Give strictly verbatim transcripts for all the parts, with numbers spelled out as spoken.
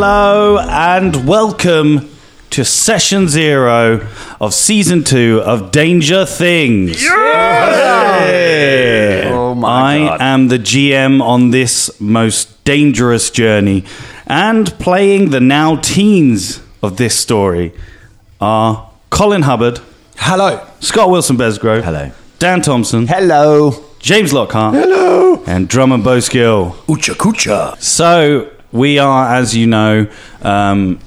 Hello and welcome to session zero of season two of Danger Things. Yeah! Yeah! Oh my I God. am the G M on this most dangerous journey, and playing the now teens of this story are Colin Hubbard. Hello. Scott Wilson-Besgrove. Hello. Dan Thompson. Hello. James Lockhart. Hello. And Drummond Boskill. Oocha coocha. So we are, as you know, um,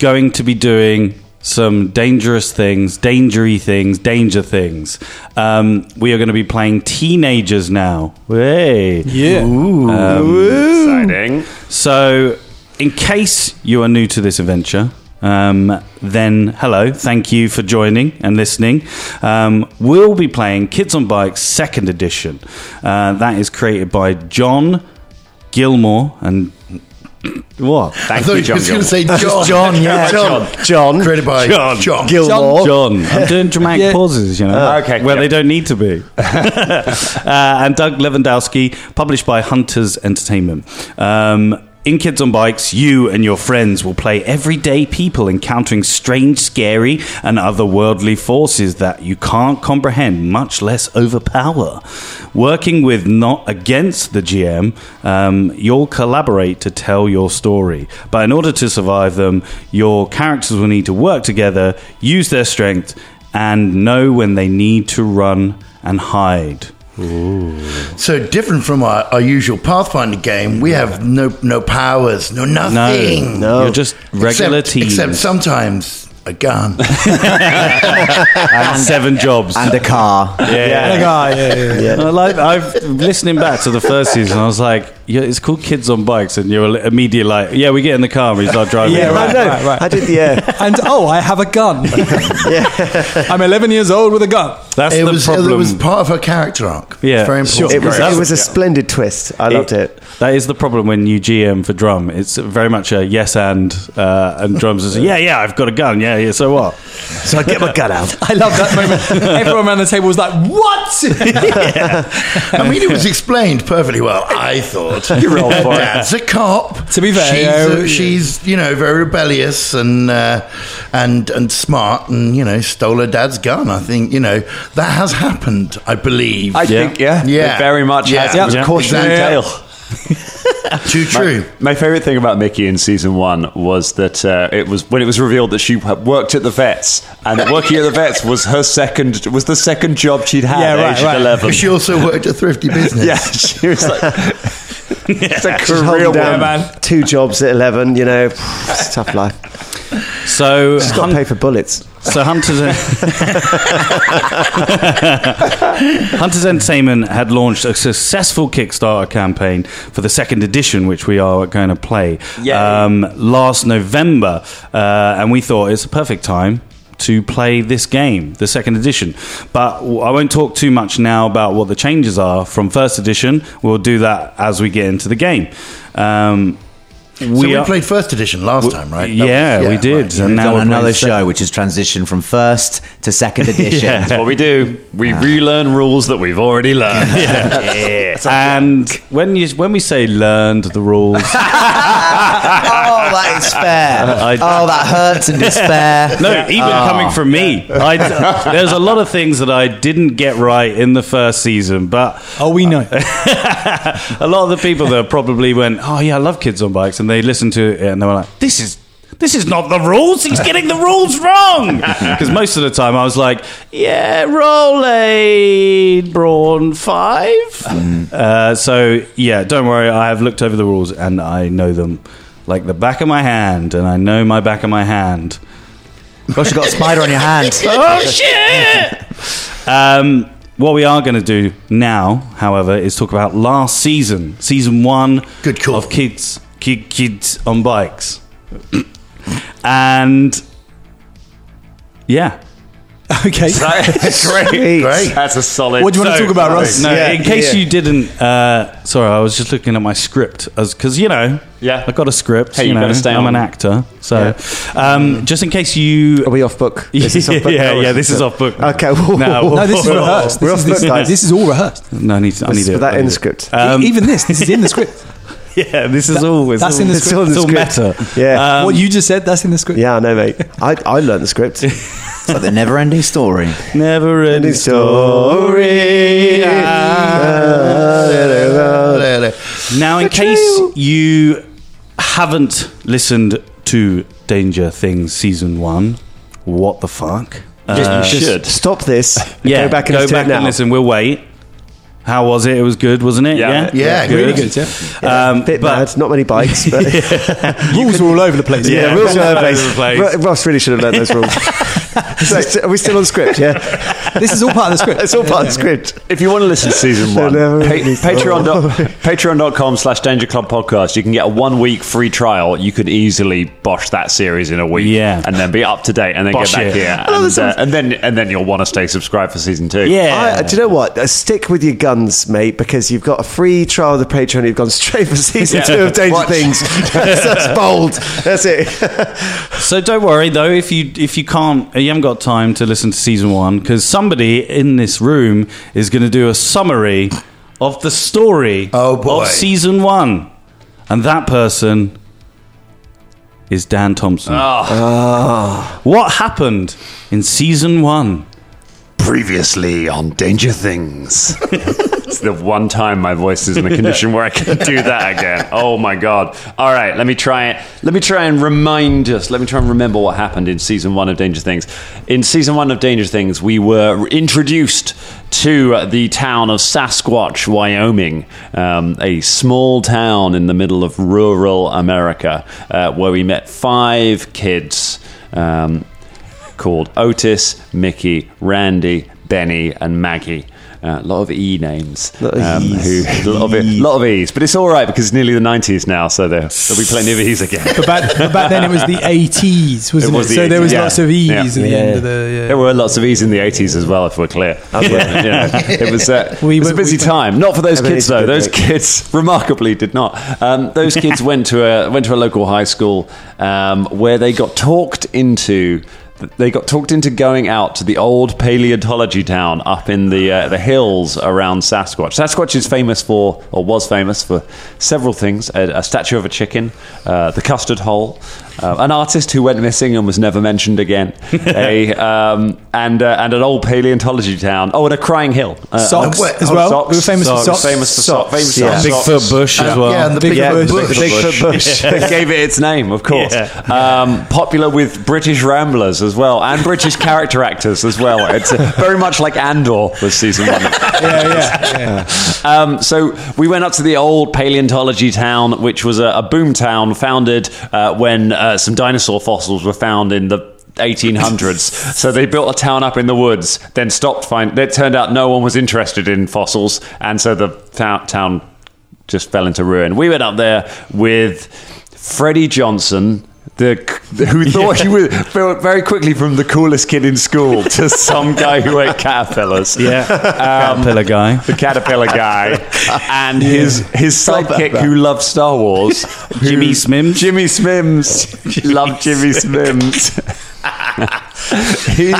going to be doing some dangerous things, dangery things, danger things. Um, we are going to be playing teenagers now. Hey. Yeah. Ooh. Um, Ooh. Exciting. So, in case you are new to this adventure, um, then hello, thank you for joining and listening. Um, we'll be playing Kids on Bikes second edition. Uh, that is created by John Gilmore and... What? Thank I thought you, John. I was going to say John. John, yeah. John. John. Created by John. John. Gilmore. John. I'm doing dramatic yeah. pauses, you know. Uh, okay. Where yeah. they don't need to be. uh, and Doug Lewandowski, published by Hunters Entertainment. Um... In Kids on Bikes, you and your friends will play everyday people encountering strange, scary, and otherworldly forces that you can't comprehend, much less overpower. Working with, not against, the G M, um, you'll collaborate to tell your story. But in order to survive them, your characters will need to work together, use their strength, and know when they need to run and hide. Ooh. So different from our, our usual Pathfinder game, we yeah. have no no powers, no nothing. No, no. You're just regular except, teams. Except sometimes a gun. and seven jobs. And a car. Yeah, yeah. And a car, yeah, yeah, yeah. I like, I've listening back to the first season, I was like, yeah, it's called Kids on Bikes, and you're immediately like, yeah, we get in the car and we start driving. yeah, right, right, right, right. I did the air. And, oh, I have a gun. yeah. I'm eleven years old with a gun. That's it the was, problem. It was part of her character arc. Yeah. It's very important. Sure. It was, it was a yeah. splendid twist. I it, loved it. That is the problem when you G M for Drum. It's very much a yes and, uh, and Drum's just, yeah, yeah, I've got a gun. Yeah, yeah, so what? So I get my gun out. I love that moment. Everyone around the table was like, what? yeah. I mean, it was explained perfectly well, I thought. You roll for it. Dad's a cop. To be fair, she's, uh, she's you know very rebellious and uh, and and smart, and you know stole her dad's gun. I think you know that has happened. I believe. I yeah. think yeah, yeah, it very much yeah. has. Yeah, yeah. Of course, exactly. tale. Too true. My, my favorite thing about Mickey in season one was that uh, it was when it was revealed that she worked at the vets, and working at the vets was her second was the second job she'd had yeah, at right, age right. eleven. She also worked at Thrifty Business. yeah, she was like. Yeah, it's a career down, man. Two jobs at eleven, you know, it's a tough life. So just hun- got to pay for bullets. So Hunters, en- Hunters Entertainment had launched a successful Kickstarter campaign for the second edition, which we are going to play yeah. um, last November, uh, and we thought it's a perfect time to play this game, the second edition. But I won't talk too much now about what the changes are from first edition. We'll do that as we get into the game. Um, we so we are, played first edition last we, time, right? Yeah, was, yeah, we did. Right. And We've now done another show, which is transition from first to second edition. yeah. That's what we do. We ah. relearn rules that we've already learned. yeah. yeah. And when you when we say learned the rules... Oh, that is fair. I, oh, that hurts and despair. No, even oh. coming from me. I, there's a lot of things that I didn't get right in the first season, but... Oh, we know. A lot of the people there probably went, oh, yeah, I love Kids on Bikes, and they listened to it, and they were like, this is... This is not the rules. He's getting the rules wrong. Because most of the time I was like, yeah, roll a brawn five. Mm. Uh, so, yeah, don't worry. I have looked over the rules and I know them like the back of my hand. And I know my back of my hand. Gosh, you've got a spider on your hand. Oh, shit. um, what we are going to do now, however, is talk about last season. Season one Good call. of Kids, kid, Kids on Bikes. And yeah, okay, that's great. Great, that's a solid. What do you want so, to talk about, Russ? No, yeah, in case yeah. you didn't. Uh, sorry, I was just looking at my script as because you know, yeah, I got a script. Hey, you, you know, better stay I'm on. an actor, so yeah. um, just in case you are we off book? Is this off book? yeah, yeah, yeah, this is off book. Okay, well, no, we'll, no, this is rehearsed. We're this off is, book. This, this is all rehearsed. No, I need, to, I need to, that I need it. That in the script. Um, Even this, this is in the script. Yeah, this is that, all. It's that's all, in the script. It's all, in the it's all script. Meta. Yeah. Um, what you just said, that's in the script. Yeah, I know, mate. I, I learned the script. It's like the never-ending story. Never-ending story. Now, in case you haven't listened to Danger Things Season one, what the fuck? Just, uh, just should. Stop this. Yeah, go back and, go back and listen. We'll wait. How was it? It was good, wasn't it? Yeah, yeah, yeah, good. Really good. Yeah, yeah. Um, bit bad. Not many bikes. But rules were all over the place. Yeah, yeah rules were all over the place. Ross really should have learned those rules. So, are we still on script? Yeah, this is all part of the script. It's all part yeah, of the script. Yeah. If you want to listen to season one, no, no, pa- Patreon dot, patreon.com slash Danger Club Podcast, you can get a one week free trial. You could easily bosh that series in a week, yeah, and then be up to date, and then bosh get back it. here, and, uh, sounds- and then and then you'll want to stay subscribed for season two. Yeah, I, do you know what? Uh, stick with your guns, mate, because you've got a free trial of the Patreon. You've gone straight for season yeah. two of Danger Watch. Things. That's, that's bold. That's it. So don't worry though, if you if you can't, you haven't got time to listen to season one, because somebody in this room is going to do a summary of the story oh boy. of season one, and that person is Dan Thompson. Oh. Oh. What happened in season one? Previously on Danger Things. It's the one time my voice is in a condition where I can do that again. Oh my god. All right, let me try it. Let me try and remind us. Let me try and remember what happened in season one of Danger Things. In season one of Danger Things, we were introduced to the town of Sasquatch, Wyoming, um, a small town in the middle of rural America, uh, where we met five kids. Um, called Otis, Mickey, Randy, Benny, and Maggie. Uh, a lot of E names. A lot of, um, who, a lot of, it, lot of E's. But it's all right because it's nearly the nineties now, so they'll be plenty of E's again. But back, but back then it was the eighties, wasn't it? Was it? The so eighties, there was yeah. lots of E's yeah. in the yeah. end of the... Yeah. There were lots of E's in the eighties as well, if we're clear. Yeah. Yeah. It was, uh, we, it was we, a busy we, time. Not for those kids, though. Those joke. kids, remarkably, did not. Um, those kids went to a went to a local high school um, where they got talked into... They got talked into going out to the old paleontology town up in the uh, the hills around Sasquatch. Sasquatch is famous for, or was famous for, several things. A, a statue of a chicken, uh, the custard hole, uh, an artist who went missing and was never mentioned again, a, um, and uh, and an old paleontology town. Oh, and a crying hill. Uh, socks uh, as well. Socks, we were famous socks, for socks. Famous for socks. Famous for yeah. socks. Bigfoot bush uh, as well. Yeah, and the Bigfoot yeah, big bush. Bigfoot bush. Yeah. They gave it its name, of course. Yeah. Um, popular with British ramblers as well, and British character actors as well. It's very much like Andor was season one. yeah, yeah. yeah. Um, so we went up to the old paleontology town, which was a, a boom town founded uh, when uh, some dinosaur fossils were found in the eighteen hundreds. So they built a town up in the woods, then stopped. Find- it turned out no one was interested in fossils, and so the ta- town just fell into ruin. We went up there with Freddie Johnson, The, who thought yeah. he was very quickly from the coolest kid in school to some guy who ate caterpillars. Yeah, um, caterpillar guy, the caterpillar guy, and yeah. his his sidekick who loved Star Wars, Jimmy Smims. Jimmy Smims Jimmy loved Jimmy Smims. he,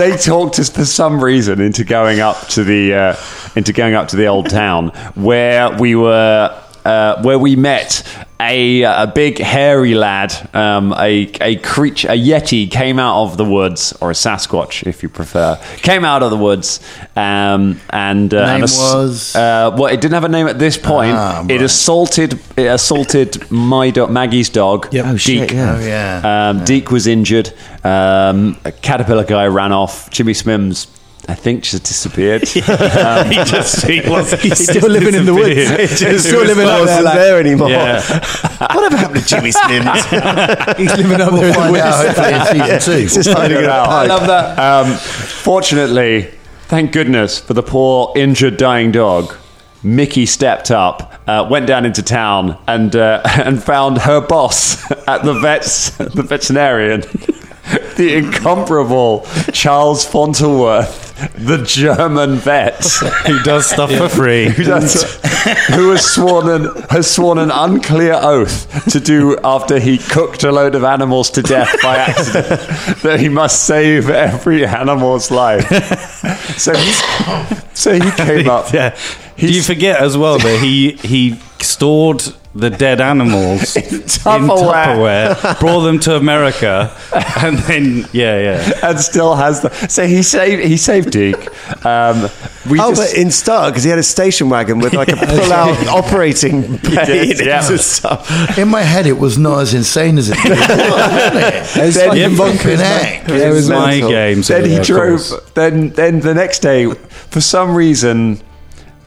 they talked us for some reason into going up to the uh, into going up to the old town where we were. Uh, where we met a a big hairy lad, um, a a creature, a yeti came out of the woods, or a Sasquatch, if you prefer, came out of the woods, um, and uh, name and ass- was uh, well, it didn't have a name at this point. Ah, it assaulted it assaulted my do- Maggie's dog. Yep. Oh, Deke. Shit, yeah. Oh, yeah. Um, yeah. Deke was injured. Um, a caterpillar guy ran off. Jimmy Smims, I think, just disappeared. um, he just he was he's he still living in the woods. He's still living up there, like, there anymore. Yeah. Whatever happened to Jimmy Smims? He's living up we'll there in the woods. Hopefully in season two. It's just it out. I love that. Um, fortunately, thank goodness for the poor injured, dying dog. Mickey stepped up, uh, went down into town, and uh, and found her boss at the vet's, the veterinarian. The incomparable Charles Fontelworth, the German vet who does stuff yeah. for free, who, does, who has sworn an, has sworn an unclear oath to do after he cooked a load of animals to death by accident that he must save every animal's life. So, so he came up. Yeah. Do you forget as well that he he stored the dead animals in Tupperware, in Tupperware brought them to America, and then yeah, yeah, and still has the. So he saved he saved Deke. Um, we oh, just, but in Star because he had a station wagon with like a pull-out operating plane yeah. and stuff. In my head, it was not as insane as it was. It was like a fucking hack. It was my game. Then he drove. Then then the next day, for some reason.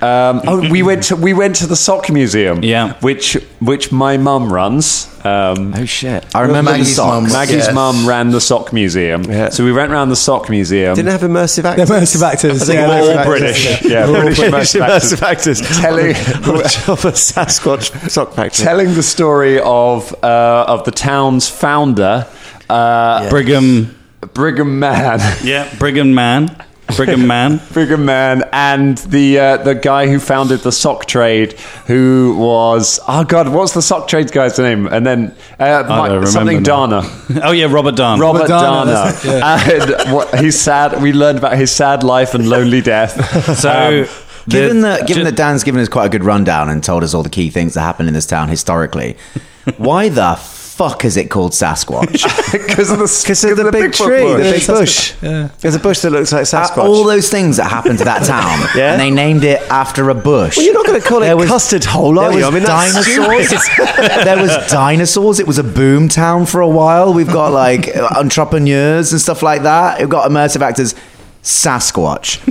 Um, oh, we went to we went to the sock museum, yeah, which which my mum runs. Um, oh shit! I remember Maggie's the socks. Mum, Maggie's yes. mum ran the sock museum, yeah. So we went round the sock museum. Didn't have immersive actors. They're immersive actors. I think yeah, all, all British, actors, yeah, yeah all British immersive, immersive actors, actors telling of a Sasquatch sock factory, telling the story of uh, of the town's founder, uh, yeah. Brigham Brigham Man. Yeah, Brigham Man. Brigham Man, Brigham Man, and the uh, the guy who founded the sock trade, who was oh god, what's the sock trade guy's name? And then uh, Mike, something Dana. Oh yeah, Robert Dana. Robert, Robert Dana. Dana. Yeah. And what, he's sad. We learned about his sad life and lonely death. So. Um, Given that, given that Dan's given us quite a good rundown and told us all the key things that happened in this town historically, why the fuck is it called Sasquatch? Because of the, of the, the big, big tree, bush. the big bush. Yeah. There's a bush that looks like Sasquatch. Uh, all those things that happened to that town, yeah? And they named it after a bush. Well, you're not going to call there it was, custard hole, are you? I mean, dinosaurs. There was dinosaurs. It was a boom town for a while. We've got like entrepreneurs and stuff like that. We've got immersive actors. Sasquatch.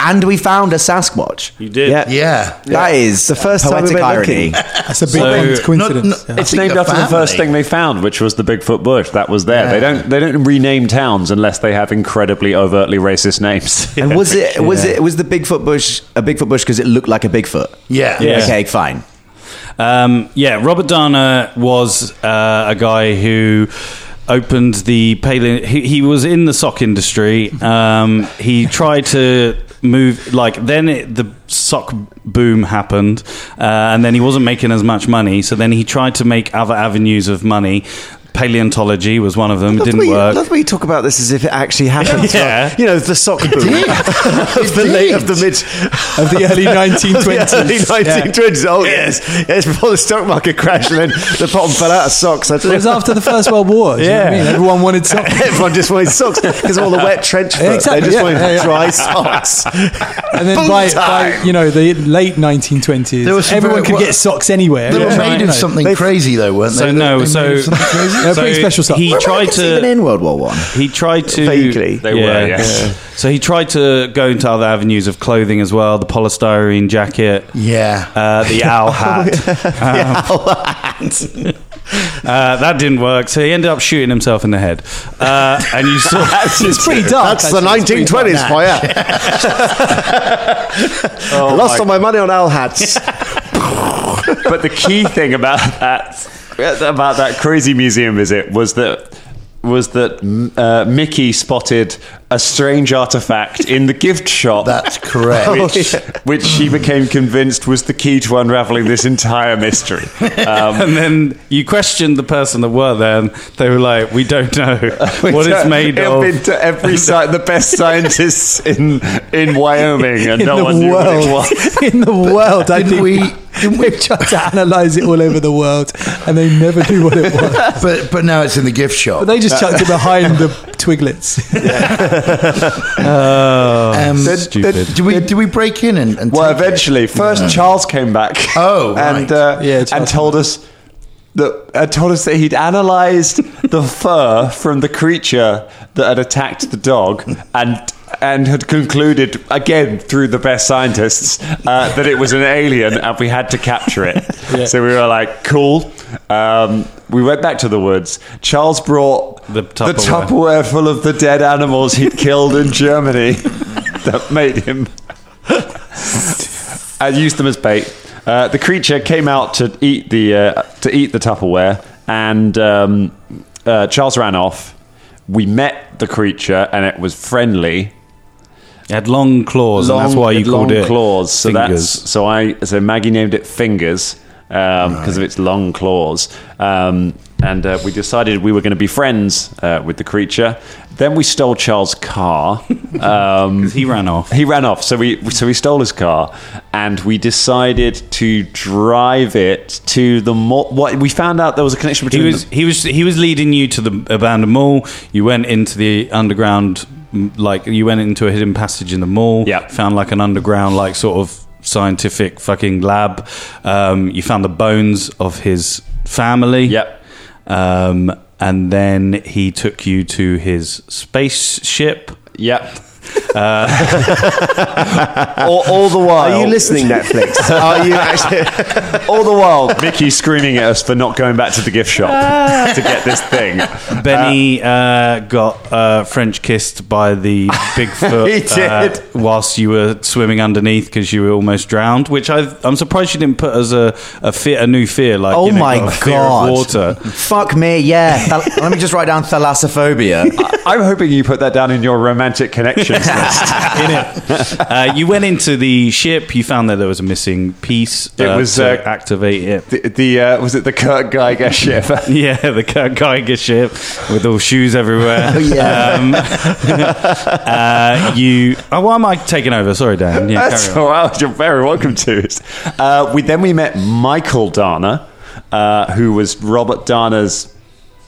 And we found a Sasquatch. You did? Yeah. yeah. That is the first time we've been irony. That's a big so, coincidence. Not, not, yeah. It's named after family. The first thing they found, which was the Bigfoot bush. That was there. Yeah. They don't they don't rename towns unless they have incredibly overtly racist names. And was it was yeah. it was the Bigfoot bush a Bigfoot bush because it looked like a Bigfoot? Yeah. yeah. Okay, fine. Um, yeah, Robert Dana was uh, a guy who opened the paleo he, he was in the sock industry. Um he tried to move like then it, the sock boom happened uh, and then he wasn't making as much money, so then he tried to make other avenues of money. Paleontology was one of them. It didn't work. I love the way you talk about this as if it actually happened. Yeah. Well, you know, the sock boom. Of the late, of the mid... Of the early nineteen twenties. The early nineteen twenties. Yeah. Oh, yes. Yes, before the stock market crashed and then the bottom fell out of socks. I it was after the First World War. Do yeah. You know what I mean? Everyone wanted socks. Everyone just wanted socks because of all the wet trench foot. Exactly. They just yeah. wanted yeah. dry socks. And then by, by, you know, the late nineteen twenties, there was everyone could what? get socks anywhere. They were yeah. made right. of something They've, crazy, though, weren't so they? No, so no, so... They're so pretty special stuff. He tried to even in World War One. He tried to vaguely. They yeah, were. Yes. Yeah. So he tried to go into other avenues of clothing as well. The polystyrene jacket. Yeah. Uh, the owl hat. the um, owl hat. Uh, that didn't work, so he ended up shooting himself in the head. Uh, and you saw that's, it's pretty dark. That's actually, the nineteen twenties for you. oh, lost my all my money on owl hats. But the key thing about that. About that crazy museum visit was that was that uh, Mickey spotted a strange artifact in the gift shop. That's correct. Which, which she became convinced was the key to unraveling this entire mystery. Um, and then you questioned the person that were there, and they were like, "We don't know we what don't, it's made of." Been to every site, the best scientists in in Wyoming, and in no one knew world. what it was. In the world, but I didn't think we. Didn't we try to analyse it all over the world and they never knew what it was? But but now it's in the gift shop. But they just chucked it behind the twiglets. Yeah. oh, um, stupid. Then, do, we, do we break in and, and Well, eventually. It? First, no. Charles came back. Oh, right. And, uh, yeah, and told us... That uh, told us that he'd analysed the fur from the creature that had attacked the dog, and and had concluded again through the best scientists uh, that it was an alien, and we had to capture it. Yeah. So we were like, "Cool." Um, we went back to the woods. Charles brought the Tupperware, the Tupperware full of the dead animals he'd killed in Germany that made him, and used them as bait. Uh, the creature came out to eat the uh, to eat the Tupperware, and um, uh, Charles ran off. We met the creature, and it was friendly. It had long claws, long, and that's why you called it long claws. So that's so I so Maggie named it Fingers, um, right. 'cause of its long claws. Um, and uh, we decided we were going to be friends uh, with the creature. Then we stole Charles' car. Um, he ran off. He ran off. So we so we stole his car, and we decided to drive it to the mall. What we found out there was a connection between. He was them. he was he was leading you to the abandoned mall. You went into the underground, like you went into a hidden passage in the mall. Yeah. Found like an underground, like sort of scientific fucking lab. Um, you found the bones of his family. Yep. Um, and then he took you to his spaceship. Yep. Uh, all, all the while. Are you listening, Netflix? Are you actually? All the while, Mickey screaming at us for not going back to the gift shop to get this thing. Benny uh, uh, got uh, French kissed by the Bigfoot. He did. Uh, whilst you were swimming underneath because you were almost drowned. Which I've, I'm surprised you didn't put as a a, fear, a new fear. Like, oh you know, my god, fear of water. Fuck me, yeah. Th- let me just write down thalassophobia. I- I'm hoping you put that down in your romantic connection. In it. Uh, you went into the ship. You found that there was a missing piece. It uh, was to uh, activate it. The, the uh, was it the Kurt Geiger ship? Yeah, the Kurt Geiger ship with all shoes everywhere. Oh, yeah. Um, uh, you. Oh, why am I taking over? Sorry, Dan. Yeah, that's all right. You're very welcome to it. Uh, we then we met Michael Dana, uh, who was Robert Dana's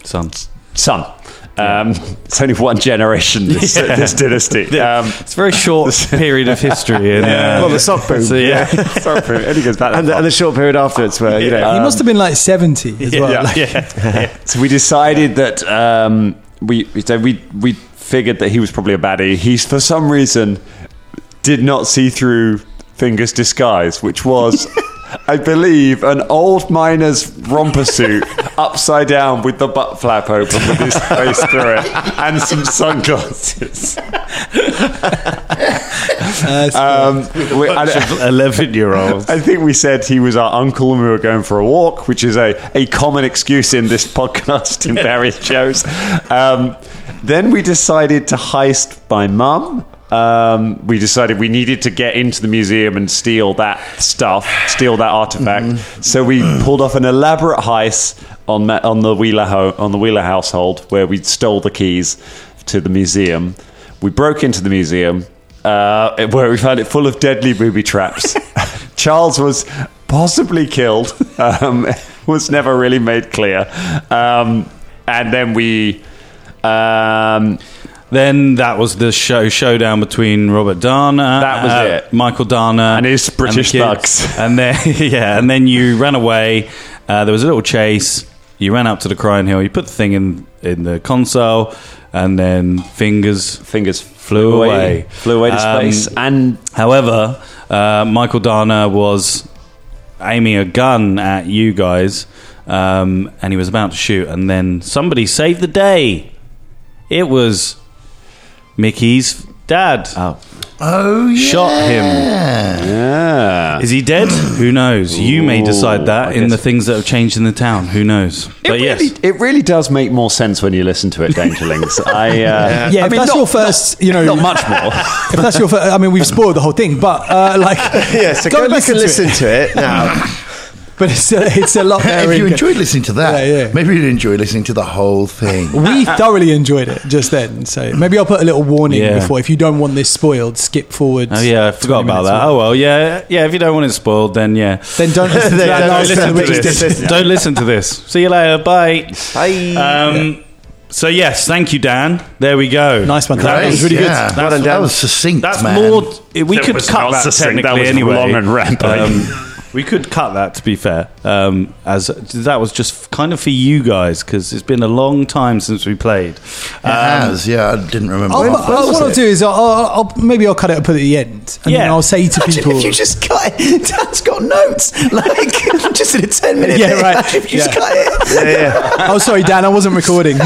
son. Son. Um, it's only one generation, this, yeah. this dynasty. Um, it's a very short period of history. And, yeah. Well, the sock boom. So, yeah. yeah. Sock boom. It goes back and, the, and the short period afterwards where, you yeah. know... Um, he must have been like seventy as yeah, well. Yeah, like. Yeah, yeah. So we decided that um, we, so we, we figured that he was probably a baddie. He, for some reason, did not see through Fingers' disguise, which was... I believe an old miner's romper suit upside down with the butt flap open with his face through it and some sunglasses. Uh, um, we, I, eleven year olds. I think we said he was our uncle and we were going for a walk, which is a, a common excuse in this podcast in various shows. Um, then we decided to heist my mum. Um, we decided we needed to get into the museum and steal that stuff, steal that artifact. Mm-hmm. So we pulled off an elaborate heist on on the Wheeler ho- on the Wheeler household, where we stole the keys to the museum. We broke into the museum, uh, where we found it full of deadly booby traps. Charles was possibly killed. Um, was never really made clear. Um, and then we. Um, Then that was the show showdown between Robert Dana, that was uh, it. Michael Dana, and his British thugs. And, the and then yeah, and then you ran away. Uh, there was a little chase. You ran up to the Crying Hill. You put the thing in in the console, and then fingers fingers flew away, away. flew away to space. Um, and however, uh, Michael Dana was aiming a gun at you guys, um, and he was about to shoot. And then somebody saved the day. It was. Mickey's dad. Oh, oh yeah. Shot him. Yeah. Is he dead? Who knows? Ooh, you may decide that I in the things that have changed in the town. Who knows? It but really, yes. It really does make more sense when you listen to it, Dangerlings. I, uh, yeah, yeah I if mean, that's not, your first, not, you know... Not much more. If that's your first... I mean, we've spoiled the whole thing, but, uh, like... Yeah, so go, go back and listen to it, it now. But it's a, it's a lot. If you enjoyed listening to that, yeah, yeah. maybe you'd enjoy listening to the whole thing. We thoroughly enjoyed it just then, so maybe I'll put a little warning yeah. before. If you don't want this spoiled, skip forward. Oh yeah, I forgot about that. Or... Oh well, yeah, yeah. If you don't want it spoiled, then yeah, then don't listen to, that don't last listen to this. Did. Don't listen to this. See you later. Bye. Bye. Um, yeah. So yes, thank you, Dan. There we go. Nice one. Great. That was really yeah. good. Well, that, that was succinct. That's man. more. We that could cut that succinct. That was anyway. long and rambling. Um, We could cut that, to be fair, um, as that was just kind of for you guys, because it's been a long time since we played. It um, has, yeah, I didn't remember. I'll, I'll, I'll, what I'll do is, I'll, I'll, I'll, maybe I'll cut it and put it at the end, and yeah. then I'll say to people... If you just cut it, Dan's got notes, like, just in a ten-minute yeah, right. like, if you yeah. just cut it... Yeah, yeah. Oh, sorry, Dan, I wasn't recording.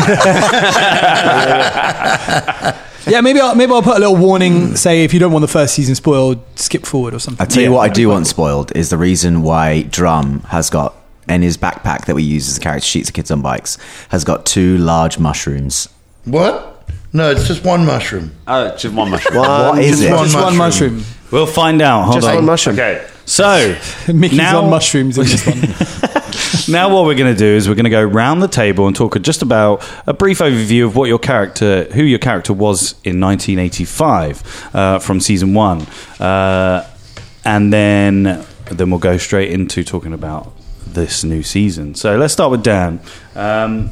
Yeah, maybe I'll, maybe I'll put a little warning, say, if you don't want the first season spoiled, skip forward or something. I'll tell you yeah, what I do want spoiled is the reason why Drum has got, in his backpack that we use as a character sheets of Kids on Bikes, has got two large mushrooms. What? No, it's just one mushroom. Oh, just one mushroom. What, what is just it? One just mushroom. one mushroom. We'll find out. Hold just on. Just one mushroom. Okay. So Mickey's now, on mushrooms in this one. Now what we're going to do is we're going to go round the table and talk just about a brief overview of what your character, who your character was in nineteen eighty-five uh, from season one, uh, and then then we'll go straight into talking about this new season. So let's start with Dan. Um,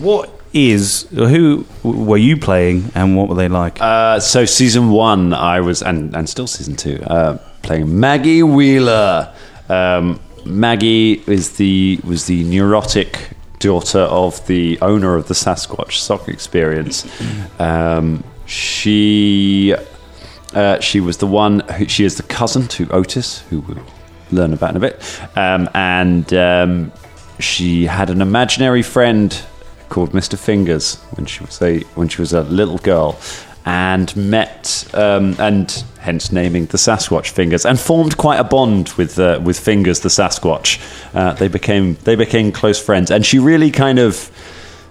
what is who were you playing and what were they like? Uh, so season one, I was, and and still season two, uh, playing Maggie Wheeler. Um, Maggie is the was the neurotic daughter of the owner of the Sasquatch Sock Experience. Um, she uh, she was the one. Who, she is the cousin to Otis, who we'll learn about in a bit. Um, and um, she had an imaginary friend called Mister Fingers when she was a when she was a little girl, and met um, and hence naming the Sasquatch Fingers, and formed quite a bond with uh, with Fingers the Sasquatch. Uh, they became they became close friends, and she really kind of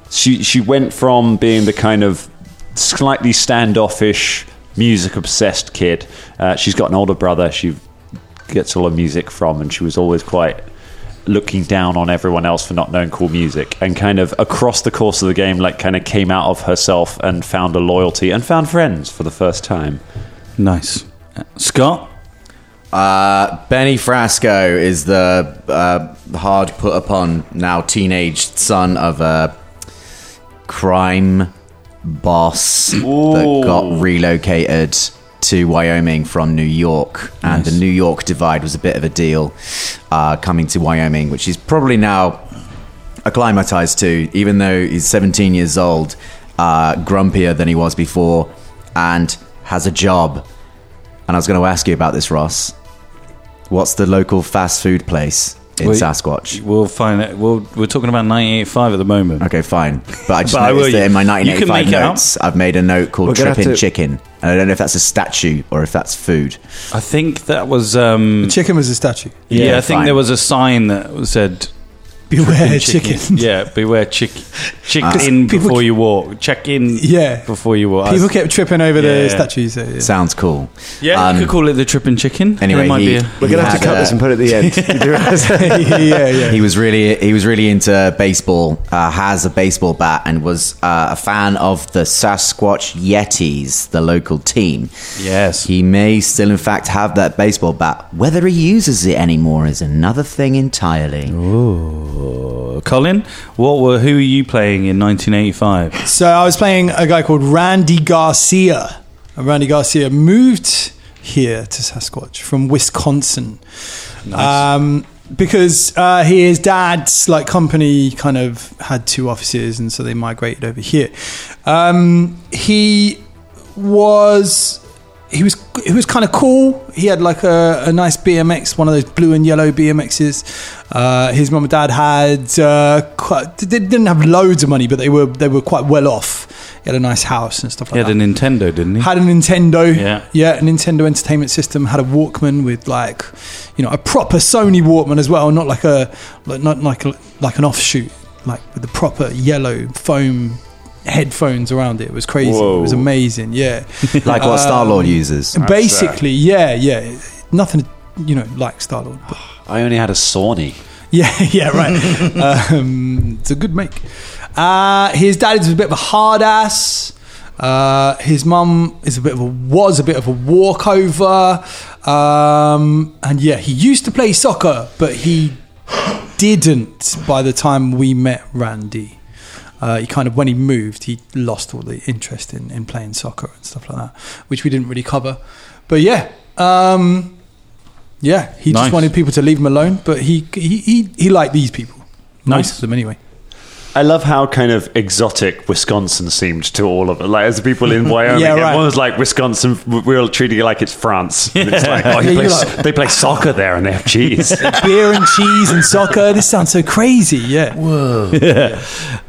she she went from being the kind of slightly standoffish, music obsessed kid. Uh, she's got an older brother she gets all her music from, and she was always quite looking down on everyone else for not knowing cool music, and kind of across the course of the game like kind of came out of herself and found a loyalty and found friends for the first time. Nice. Uh, Scott? Uh, Benny Frasco is the uh, hard put upon now teenage son of a crime boss Ooh. that got relocated to Wyoming from New York, and nice. the New York divide was a bit of a deal, uh, coming to Wyoming, which he's probably now acclimatized to, even though he's seventeen years old, uh, grumpier than he was before, and has a job. And I was going to ask you about this, Ross. What's the local fast food place in we, Sasquatch? We'll find it. We'll, we're talking about nineteen eighty-five at the moment. Okay, fine. But I just but noticed I that in my nineteen eighty-five notes, I've made a note called Trippin' to... Chicken. And I don't know if that's a statue or if that's food. I think that was... Um... The chicken was a statue. Yeah, yeah I think fine. there was a sign that said... Beware chicken. chicken. Yeah, beware chicken. Check uh, in before you walk. Check in yeah. before you walk. People kept tripping over yeah. the statues. So yeah. Sounds cool. Yeah, um, you could call it the tripping chicken. Anyway, he, might be a- we're going to have to cut a- this and put it at the end. yeah, yeah. He was really he was really into baseball. Uh, has a baseball bat, and was uh, a fan of the Sasquatch Yetis, the local team. Yes, he may still, in fact, have that baseball bat. Whether he uses it anymore is another thing entirely. Ooh. Colin, what were who were you playing in nineteen eighty-five? So I was playing a guy called Randy Garcia. And Randy Garcia moved here to Sasquatch from Wisconsin. Nice. Um, because uh, his dad's like company kind of had two offices, and so they migrated over here. Um, he was he was he was kind of cool. He had like a, a nice B M X, one of those blue and yellow B M Xs. Uh, his mum and dad had uh, quite, they didn't have loads of money, but they were they were quite well off. He had a nice house and stuff like that. He had a Nintendo, didn't he? Had a Nintendo. Yeah. Yeah, a Nintendo Entertainment System. Had a Walkman with like, you know, a proper Sony Walkman as well, not like a not like a, like an offshoot, like with the proper yellow foam headphones around it. It was crazy. Whoa. It was amazing. Yeah. Like what um, Star-Lord uses. That's basically, right. yeah, yeah. Nothing, you know, like Star-Lord. But I only had a Sony. Yeah, yeah, right. um, it's a good make. Uh, his dad is a bit of a hard ass. Uh, his mum is a bit of a was a bit of a walkover. Um, and yeah, he used to play soccer, but he didn't by the time we met Randy. Uh, he kind of, when he moved, he lost all the interest in, in playing soccer and stuff like that, which we didn't really cover. But yeah, um... yeah, he nice. just wanted people to leave him alone, but he he he, he liked these people. Nice. Most of them, anyway. I love how kind of exotic Wisconsin seemed to all of it. Like, as the people in Wyoming, yeah, right. Everyone was like, Wisconsin, we're all treating it like it's France. And it's like, oh, yeah, play, like, they play soccer there and they have cheese. Beer and cheese and soccer. This sounds so crazy. Yeah. Whoa. Yeah.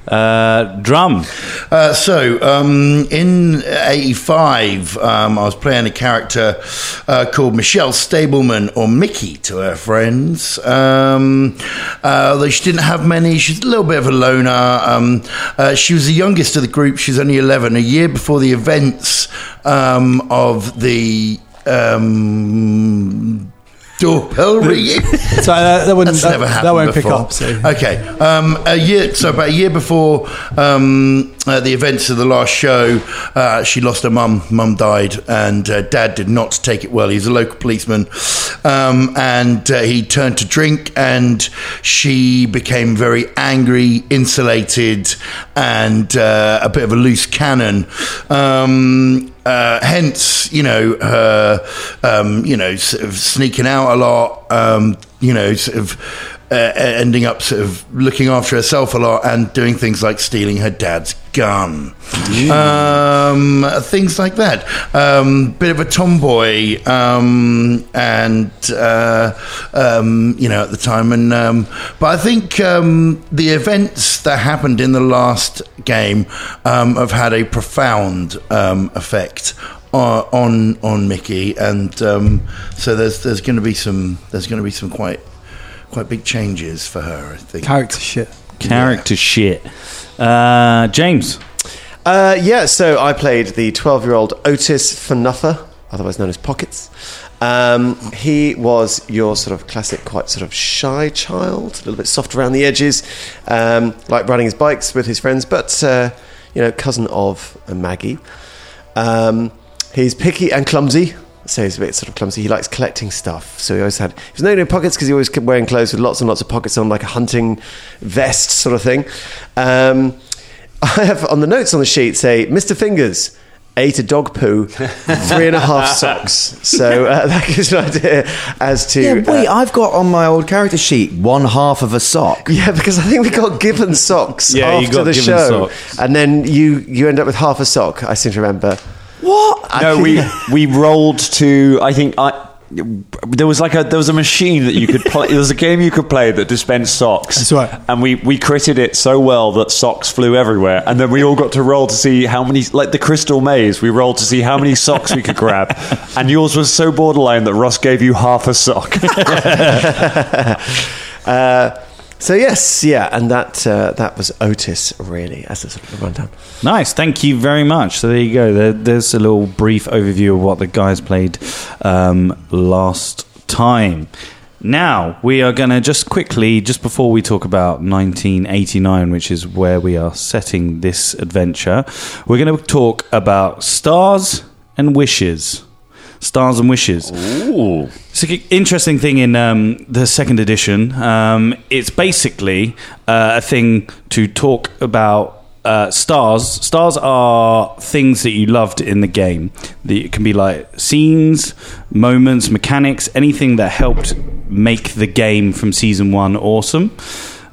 Uh, drum. Uh, so, um, in eighty-five, um, I was playing a character uh, called Michelle Stableman, or Mickey to her friends. Um, uh, although she didn't have many, she's a little bit of a loner. Um, uh, she was the youngest of the group. She was only eleven, a year before the events um, of the um, Doorbell ringing. So uh, that wouldn't. That's that, never happened that won't before. Pick up. So. Okay. Um, a year. So about a year before um, uh, the events of the last show, uh, she lost her mum. Mum died, and uh, Dad did not take it well. He's a local policeman, um, and uh, he turned to drink, and she became very angry, insulated, and uh, a bit of a loose cannon. Um, Uh, hence, you know, her, um, you know, sort of sneaking out a lot, um, you know, sort of uh, ending up sort of looking after herself a lot and doing things like stealing her dad's gun. Um, things like that. Um, bit of a tomboy, um, and, uh, um, you know, at the time. And um, But I think um, the events that happened in the last game um, have had a profound um, effect on, on on Mickey. And um, so there's there's going to be some there's going to be some quite quite big changes for her, I think. Character shit. Character yeah. shit. Uh, James. Uh, yeah, so I played the twelve-year-old Otis Fnuffer, otherwise known as Pockets. Um, he was your sort of classic, quite sort of shy child, a little bit soft around the edges, um, like riding his bikes with his friends, but, uh, you know, cousin of Maggie. Um, he's picky and clumsy. So he's a bit sort of clumsy. He likes collecting stuff. So he always had... He was no pockets because he always kept wearing clothes with lots and lots of pockets on, like a hunting vest sort of thing. Um, I have on the notes on the sheet say, Mister Fingers ate a dog poo, three and a half socks. So uh, that gives an idea as to... Yeah, wait, uh, I've got on my old character sheet one half of a sock. Yeah, because I think we got given socks yeah, after you got the given show. Socks. And then you, you end up with half a sock, I seem to remember. What? No, we we rolled to. I think I there was like a there was a machine that you could play. There was a game you could play that dispensed socks. That's right. And we we critted it so well that socks flew everywhere. And then we all got to roll to see how many, like the Crystal Maze. We rolled to see how many socks we could grab. And yours was so borderline that Ross gave you half a sock. uh, so yes, yeah, and that uh, that was Otis, really, as a sort of rundown. Nice, thank you very much. So there you go. There, there's a little brief overview of what the guys played um, last time. Now, we are going to just quickly, just before we talk about nineteen eighty-nine, which is where we are setting this adventure, we're going to talk about Stars and Wishes. Stars and Wishes. Ooh. It's an interesting thing in um, the second edition. Um, it's basically uh, a thing to talk about uh, stars. Stars are things that you loved in the game. The, it can be like scenes, moments, mechanics, anything that helped make the game from season one awesome.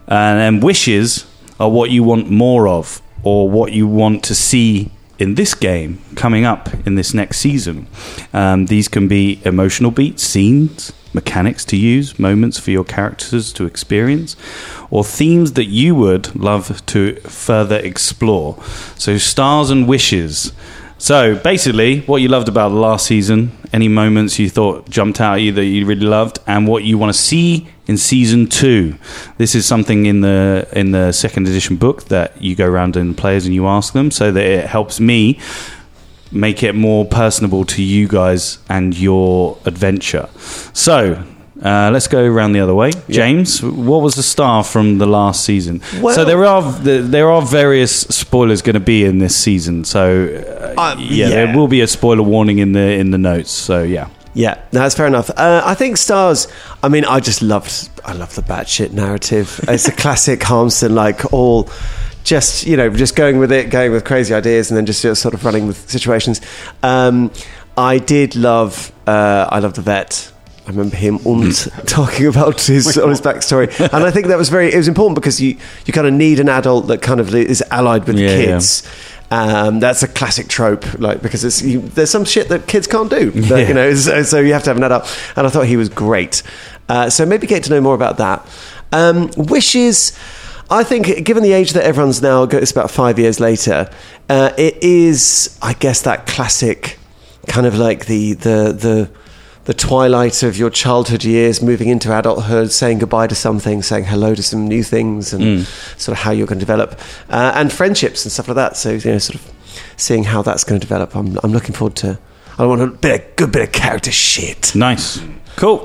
And then wishes are what you want more of or what you want to see in this game, coming up in this next season. Um, these can be emotional beats, scenes, mechanics to use, moments for your characters to experience, or themes that you would love to further explore. So, stars and wishes. So, basically, what you loved about the last season, any moments you thought jumped out at you that you really loved, and what you want to see in season two. This is something in the in the second edition book that you go around and players and you ask them, so that it helps me make it more personable to you guys and your adventure. So uh, let's go around the other way. Yep. James, what was the star from the last season? Well, so there are there are various spoilers going to be in this season. So uh, um, yeah, yeah, there will be a spoiler warning in the in the notes. So yeah. Yeah, no, that's fair enough. Uh, I think Stars, I mean, I just loved, I love the batshit narrative. It's a classic Harmston, like all just, you know, just going with it, going with crazy ideas and then just sort of running with situations. Um, I did love, uh, I loved the vet. I remember him talking about his on his backstory, and I think that was very, it was important because you, you kind of need an adult that kind of is allied with yeah, the kids. Yeah. Um, that's a classic trope, like because it's, you, there's some shit that kids can't do, that, yeah. you know. So, so you have to have an adult, and I thought he was great. Uh, so maybe get to know more about that. Um, wishes, I think, given the age that everyone's now, it's about five years later. Uh, it is, I guess, that classic kind of like the the the. the twilight of your childhood years, moving into adulthood, saying goodbye to some things, saying hello to some new things, and mm. sort of how you're going to develop. Uh, and friendships and stuff like that. So, you know, sort of seeing how that's going to develop. I'm I'm looking forward to... I want a bit of, good bit of character shit. Nice. Cool.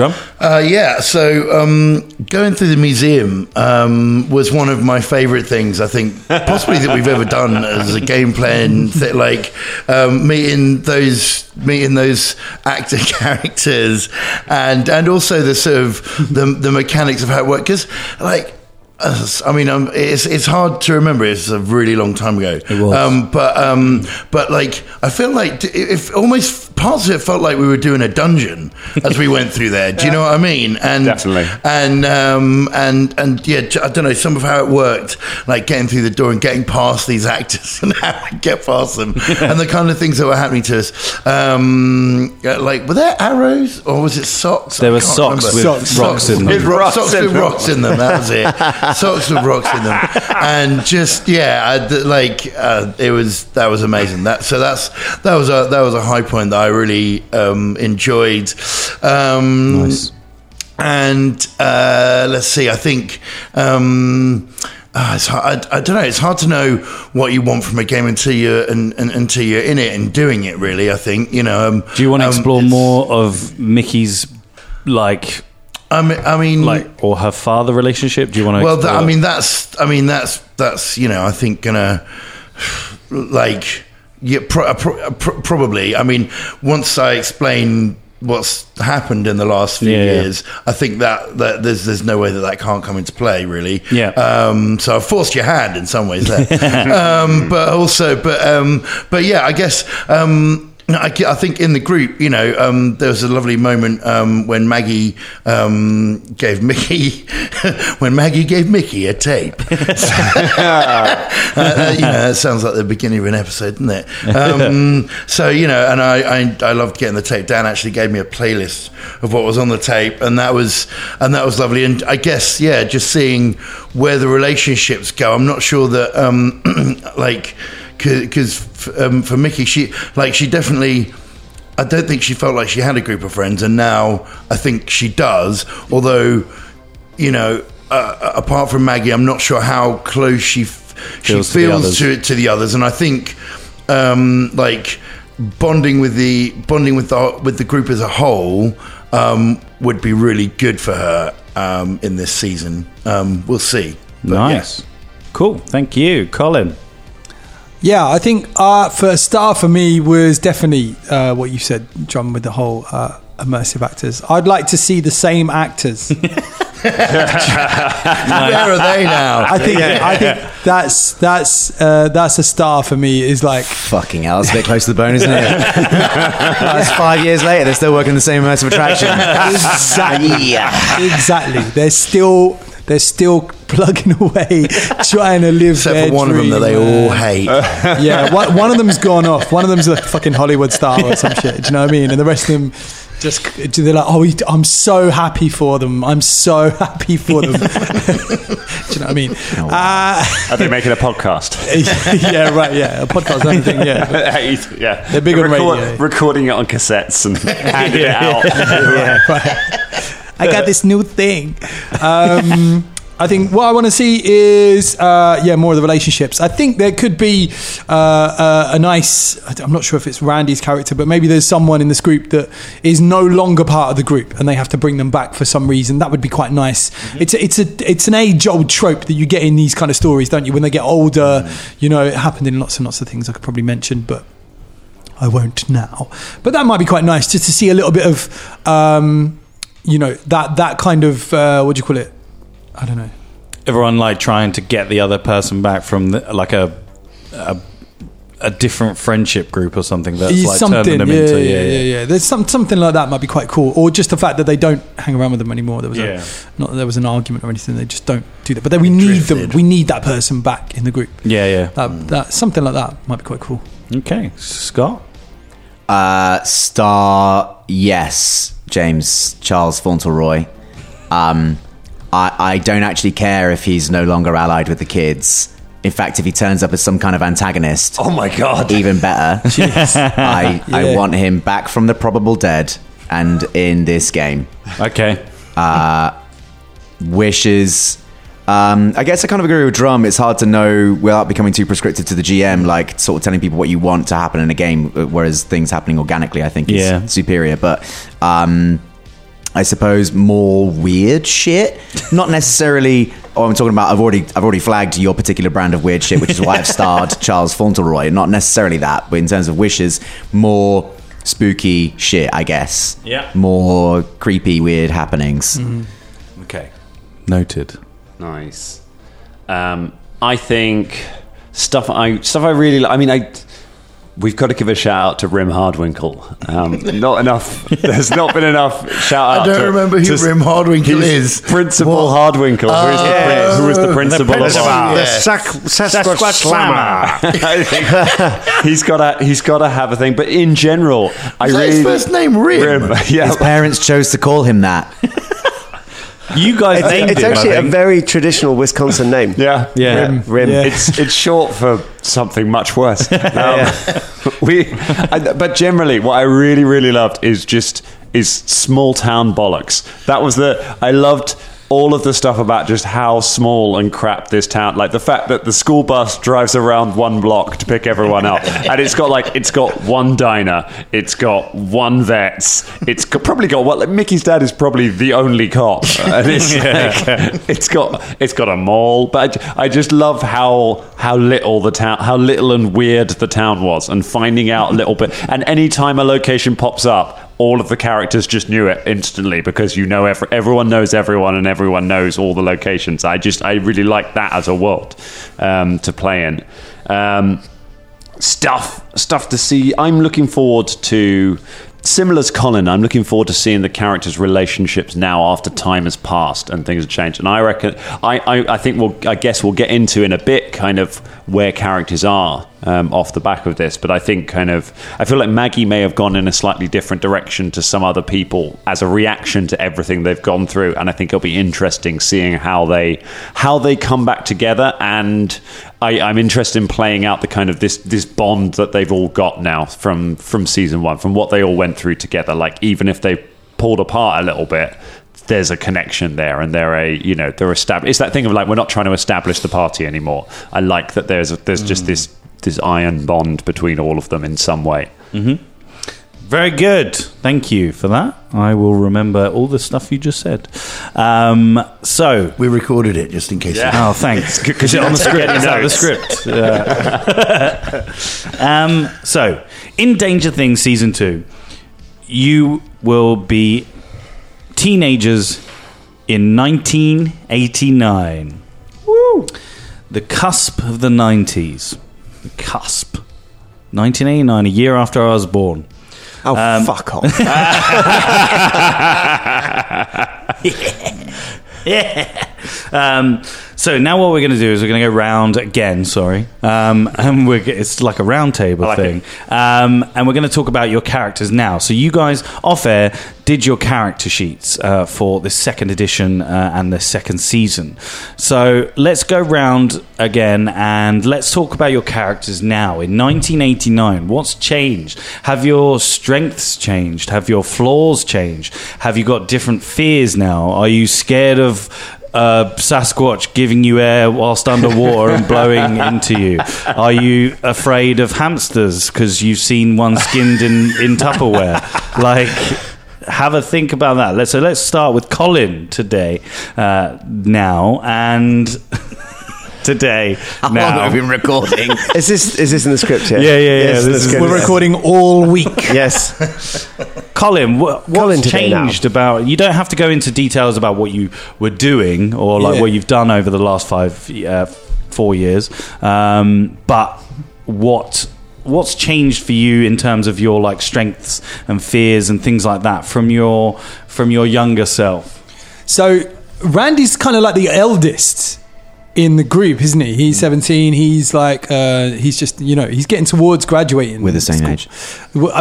John? Uh, yeah, so um, going through the museum um, was one of my favourite things, I think, possibly that we've ever done as a game plan. That, like, um, meeting those meeting those actor characters, and and also the sort of the, the mechanics of how it worked. Because, like, I mean, um, it's it's hard to remember. It's a really long time ago. It was. Um, but um, but like, I feel like if almost parts of it felt like we were doing a dungeon as we went through there. Do you know what I mean? And definitely. And um, and and yeah, I don't know. Some of how it worked, like getting through the door and getting past these actors and how we get past them, and the kind of things that were happening to us. Um, like, were there arrows or was it socks? There I were socks with, socks, socks, with with rocks socks with rocks in them. That was it. Socks with rocks in them, and just yeah, I, like uh, it was that was amazing. That so that's that was a that was a high point that I really um, enjoyed. Um, nice. And uh, let's see, I think. Um, Uh, it's hard, I, I don't know. It's hard to know what you want from a game until you're and, and, until you're in it and doing it. Really, I think you know. Um, Do you want to um, explore more of Mickey's like? I mean, I mean, like, or her father relationship. Do you want to? Well, that, I mean, that's. I mean, that's that's. You know, I think gonna like. Yeah, pro, pro, pro, probably. I mean, once I explain what's happened in the last few yeah, years, yeah. I think that, that there's there's no way that that can't come into play, really. Yeah. Um, so I've forced your hand in some ways there, um, but also, but um, but yeah, I guess. Um, I, I think in the group, you know, um, there was a lovely moment um, when Maggie um, gave Mickey when Maggie gave Mickey a tape. uh, uh, you know, that sounds like the beginning of an episode, doesn't it? Um, so you know, and I, I I loved getting the tape. Dan actually gave me a playlist of what was on the tape, and that was and that was lovely. And I guess yeah, just seeing where the relationships go. I'm not sure that um, like. Because um, for Mickey, she like she definitely. I don't think she felt like she had a group of friends, and now I think she does. Although, you know, uh, apart from Maggie, I'm not sure how close she f- feels she feels to the to, to the others. And I think, um, like bonding with the bonding with the with the group as a whole um, would be really good for her um, in this season. Um, we'll see. But, nice, yeah. Cool. Thank you, Colin. Yeah, I think uh, for a star for me was definitely uh, what you said, John, with the whole uh, immersive actors. I'd like to see the same actors. Where are they now? I think yeah. I think that's that's uh, that's a star for me. Is like fucking hell, that's a bit close to the bone, isn't it? That's five years later, they're still working the same immersive attraction. Exactly. Yeah. Exactly. They're still. They're still plugging away, trying to live. Except their for one dream. Of them that they all hate. Yeah, one, one of them's gone off. One of them's a fucking Hollywood star or some shit. Do you know what I mean? And the rest of them just, they're like, oh, I'm so happy for them. I'm so happy for them. Do you know what I mean? Oh, wow. uh, Are they making a podcast? Yeah, right, yeah. A podcast, anything, yeah. Yeah. They're big on Record, radio. Recording it on cassettes and handing yeah, it out. Yeah, yeah. Right. I got this new thing. Um, I think what I want to see is, uh, yeah, more of the relationships. I think there could be uh, uh, a nice, I'm not sure if it's Randy's character, but maybe there's someone in this group that is no longer part of the group and they have to bring them back for some reason. That would be quite nice. Mm-hmm. It's a, it's a, it's an age-old trope that you get in these kind of stories, don't you? When they get older, mm-hmm. you know, it happened in lots and lots of things I could probably mention, but I won't now. But that might be quite nice just to see a little bit of... Um, you know, that that kind of uh, what do you call it? I don't know. Everyone like trying to get the other person back from the, like a, a a different friendship group or something that's like something, turning them yeah, into yeah yeah, yeah yeah yeah. There's some something like that might be quite cool, or just the fact that they don't hang around with them anymore. There was yeah. a, not that there was an argument or anything. They just don't do that. But then we need them. We need that person back in the group. Yeah yeah. That, mm. that something like that might be quite cool. Okay, Scott. Uh, star yes. James Charles Fauntleroy. Um, I, I don't actually care if he's no longer allied with the kids. In fact, if he turns up as some kind of antagonist, oh my god, even better. I, yeah. I want him back from the probable dead and in this game. Okay. Uh, wishes. Um, I guess I kind of agree with Drum. It's hard to know without becoming too prescriptive to the G M, like sort of telling people what you want to happen in a game, whereas things happening organically, I think, is yeah. superior. But um, I suppose, more weird shit. Not necessarily. Oh, I'm talking about. I've already, I've already flagged your particular brand of weird shit, which is why I've starred Charles Fauntleroy. Not necessarily that, but in terms of wishes, more spooky shit, I guess. Yeah. More creepy, weird happenings. Mm-hmm. Okay. Noted. Nice. Um, I think stuff. I stuff. I really. I mean, I. We've got to give a shout out to Rim Hardwinkle. Um, not enough. There's not been enough shout out. I don't to, remember who to, Rim Hardwinkle is. Principal what? Hardwinkle, uh, who, is yeah. the, who is the principal the of our yeah. Sac- Sasquatch, Sasquatch Slammer. he's got a he's got to have a thing. But in general, is I that really his first name Rim. Rim yeah. His parents chose to call him that. You guys it's, named it's it. It's actually a very traditional Wisconsin name. Yeah, yeah. Rim. Rim. Yeah. It's it's short for something much worse. Um, yeah. We, I, but generally, what I really, really loved is just is small town bollocks. That was the I loved. All of the stuff about just how small and crap this town, like the fact that the school bus drives around one block to pick everyone up, and it's got like it's got one diner, it's got one vet's, it's got, probably got what well, like Mickey's dad is probably the only cop, and it's yeah. like, it's got it's got a mall, but I, I just love how how little the town, how little and weird the town was, and finding out a little bit, and any time a location pops up. All of the characters just knew it instantly because you know every, everyone knows everyone and everyone knows all the locations. I just I really like that as a world um, to play in. Um, stuff stuff to see. I'm looking forward to similar as Colin. I'm looking forward to seeing the characters' relationships now after time has passed and things have changed. And I reckon I I, I think we'll I guess we'll get into in a bit kind of where characters are. Um, off the back of this, but I think kind of I feel like Maggie may have gone in a slightly different direction to some other people as a reaction to everything they've gone through, and I think it'll be interesting seeing how they how they come back together, and I, I'm interested in playing out the kind of this this bond that they've all got now from from season one, from what they all went through together. Like even if they pulled apart a little bit, there's a connection there, and they're a you know they're established. It's that thing of like we're not trying to establish the party anymore. I like that there's there's mm. just this this iron bond between all of them in some way. Mm-hmm. Very good. Thank you for that. I will remember all the stuff you just said. Um, so we recorded it just in case. Yeah. You- oh, thanks. Because it's on the script. It's out of the script. Yeah. um, so in Danger Things Season two, you will be teenagers in nineteen eighty-nine. Woo! The cusp of the nineties. The cusp. nineteen eighty-nine, a year after I was born. Oh, um, fuck off. yeah. yeah. Um, so now what we're going to do is we're going to go round again, sorry. Um, and we're, it's like a round table like thing. Um, and we're going to talk about your characters now. So you guys, off air, did your character sheets uh, for the second edition uh, and the second season. So let's go round again and let's talk about your characters now. In nineteen eighty-nine, what's changed? Have your strengths changed? Have your flaws changed? Have you got different fears now? Are you scared of Uh, Sasquatch giving you air whilst underwater and blowing into you? Are you afraid of hamsters because you've seen one skinned in, in Tupperware? Like, have a think about that. Let's, so let's start with Colin today, uh, now, and today, How now. How long have we been recording? Is this is this in the script here? Yeah, yeah, yeah. Yes, this is, we're recording all week. Yes. Colin, what, what's Colin changed about... You don't have to go into details about what you were doing or like yeah. what you've done over the last five, uh, four years, um, but what what's changed for you in terms of your like strengths and fears and things like that from your from your younger self? So Randy's kind of like the eldest in the group, isn't he? He's seventeen. He's like, uh, he's just, you know, he's getting towards graduating. We're the same school. age.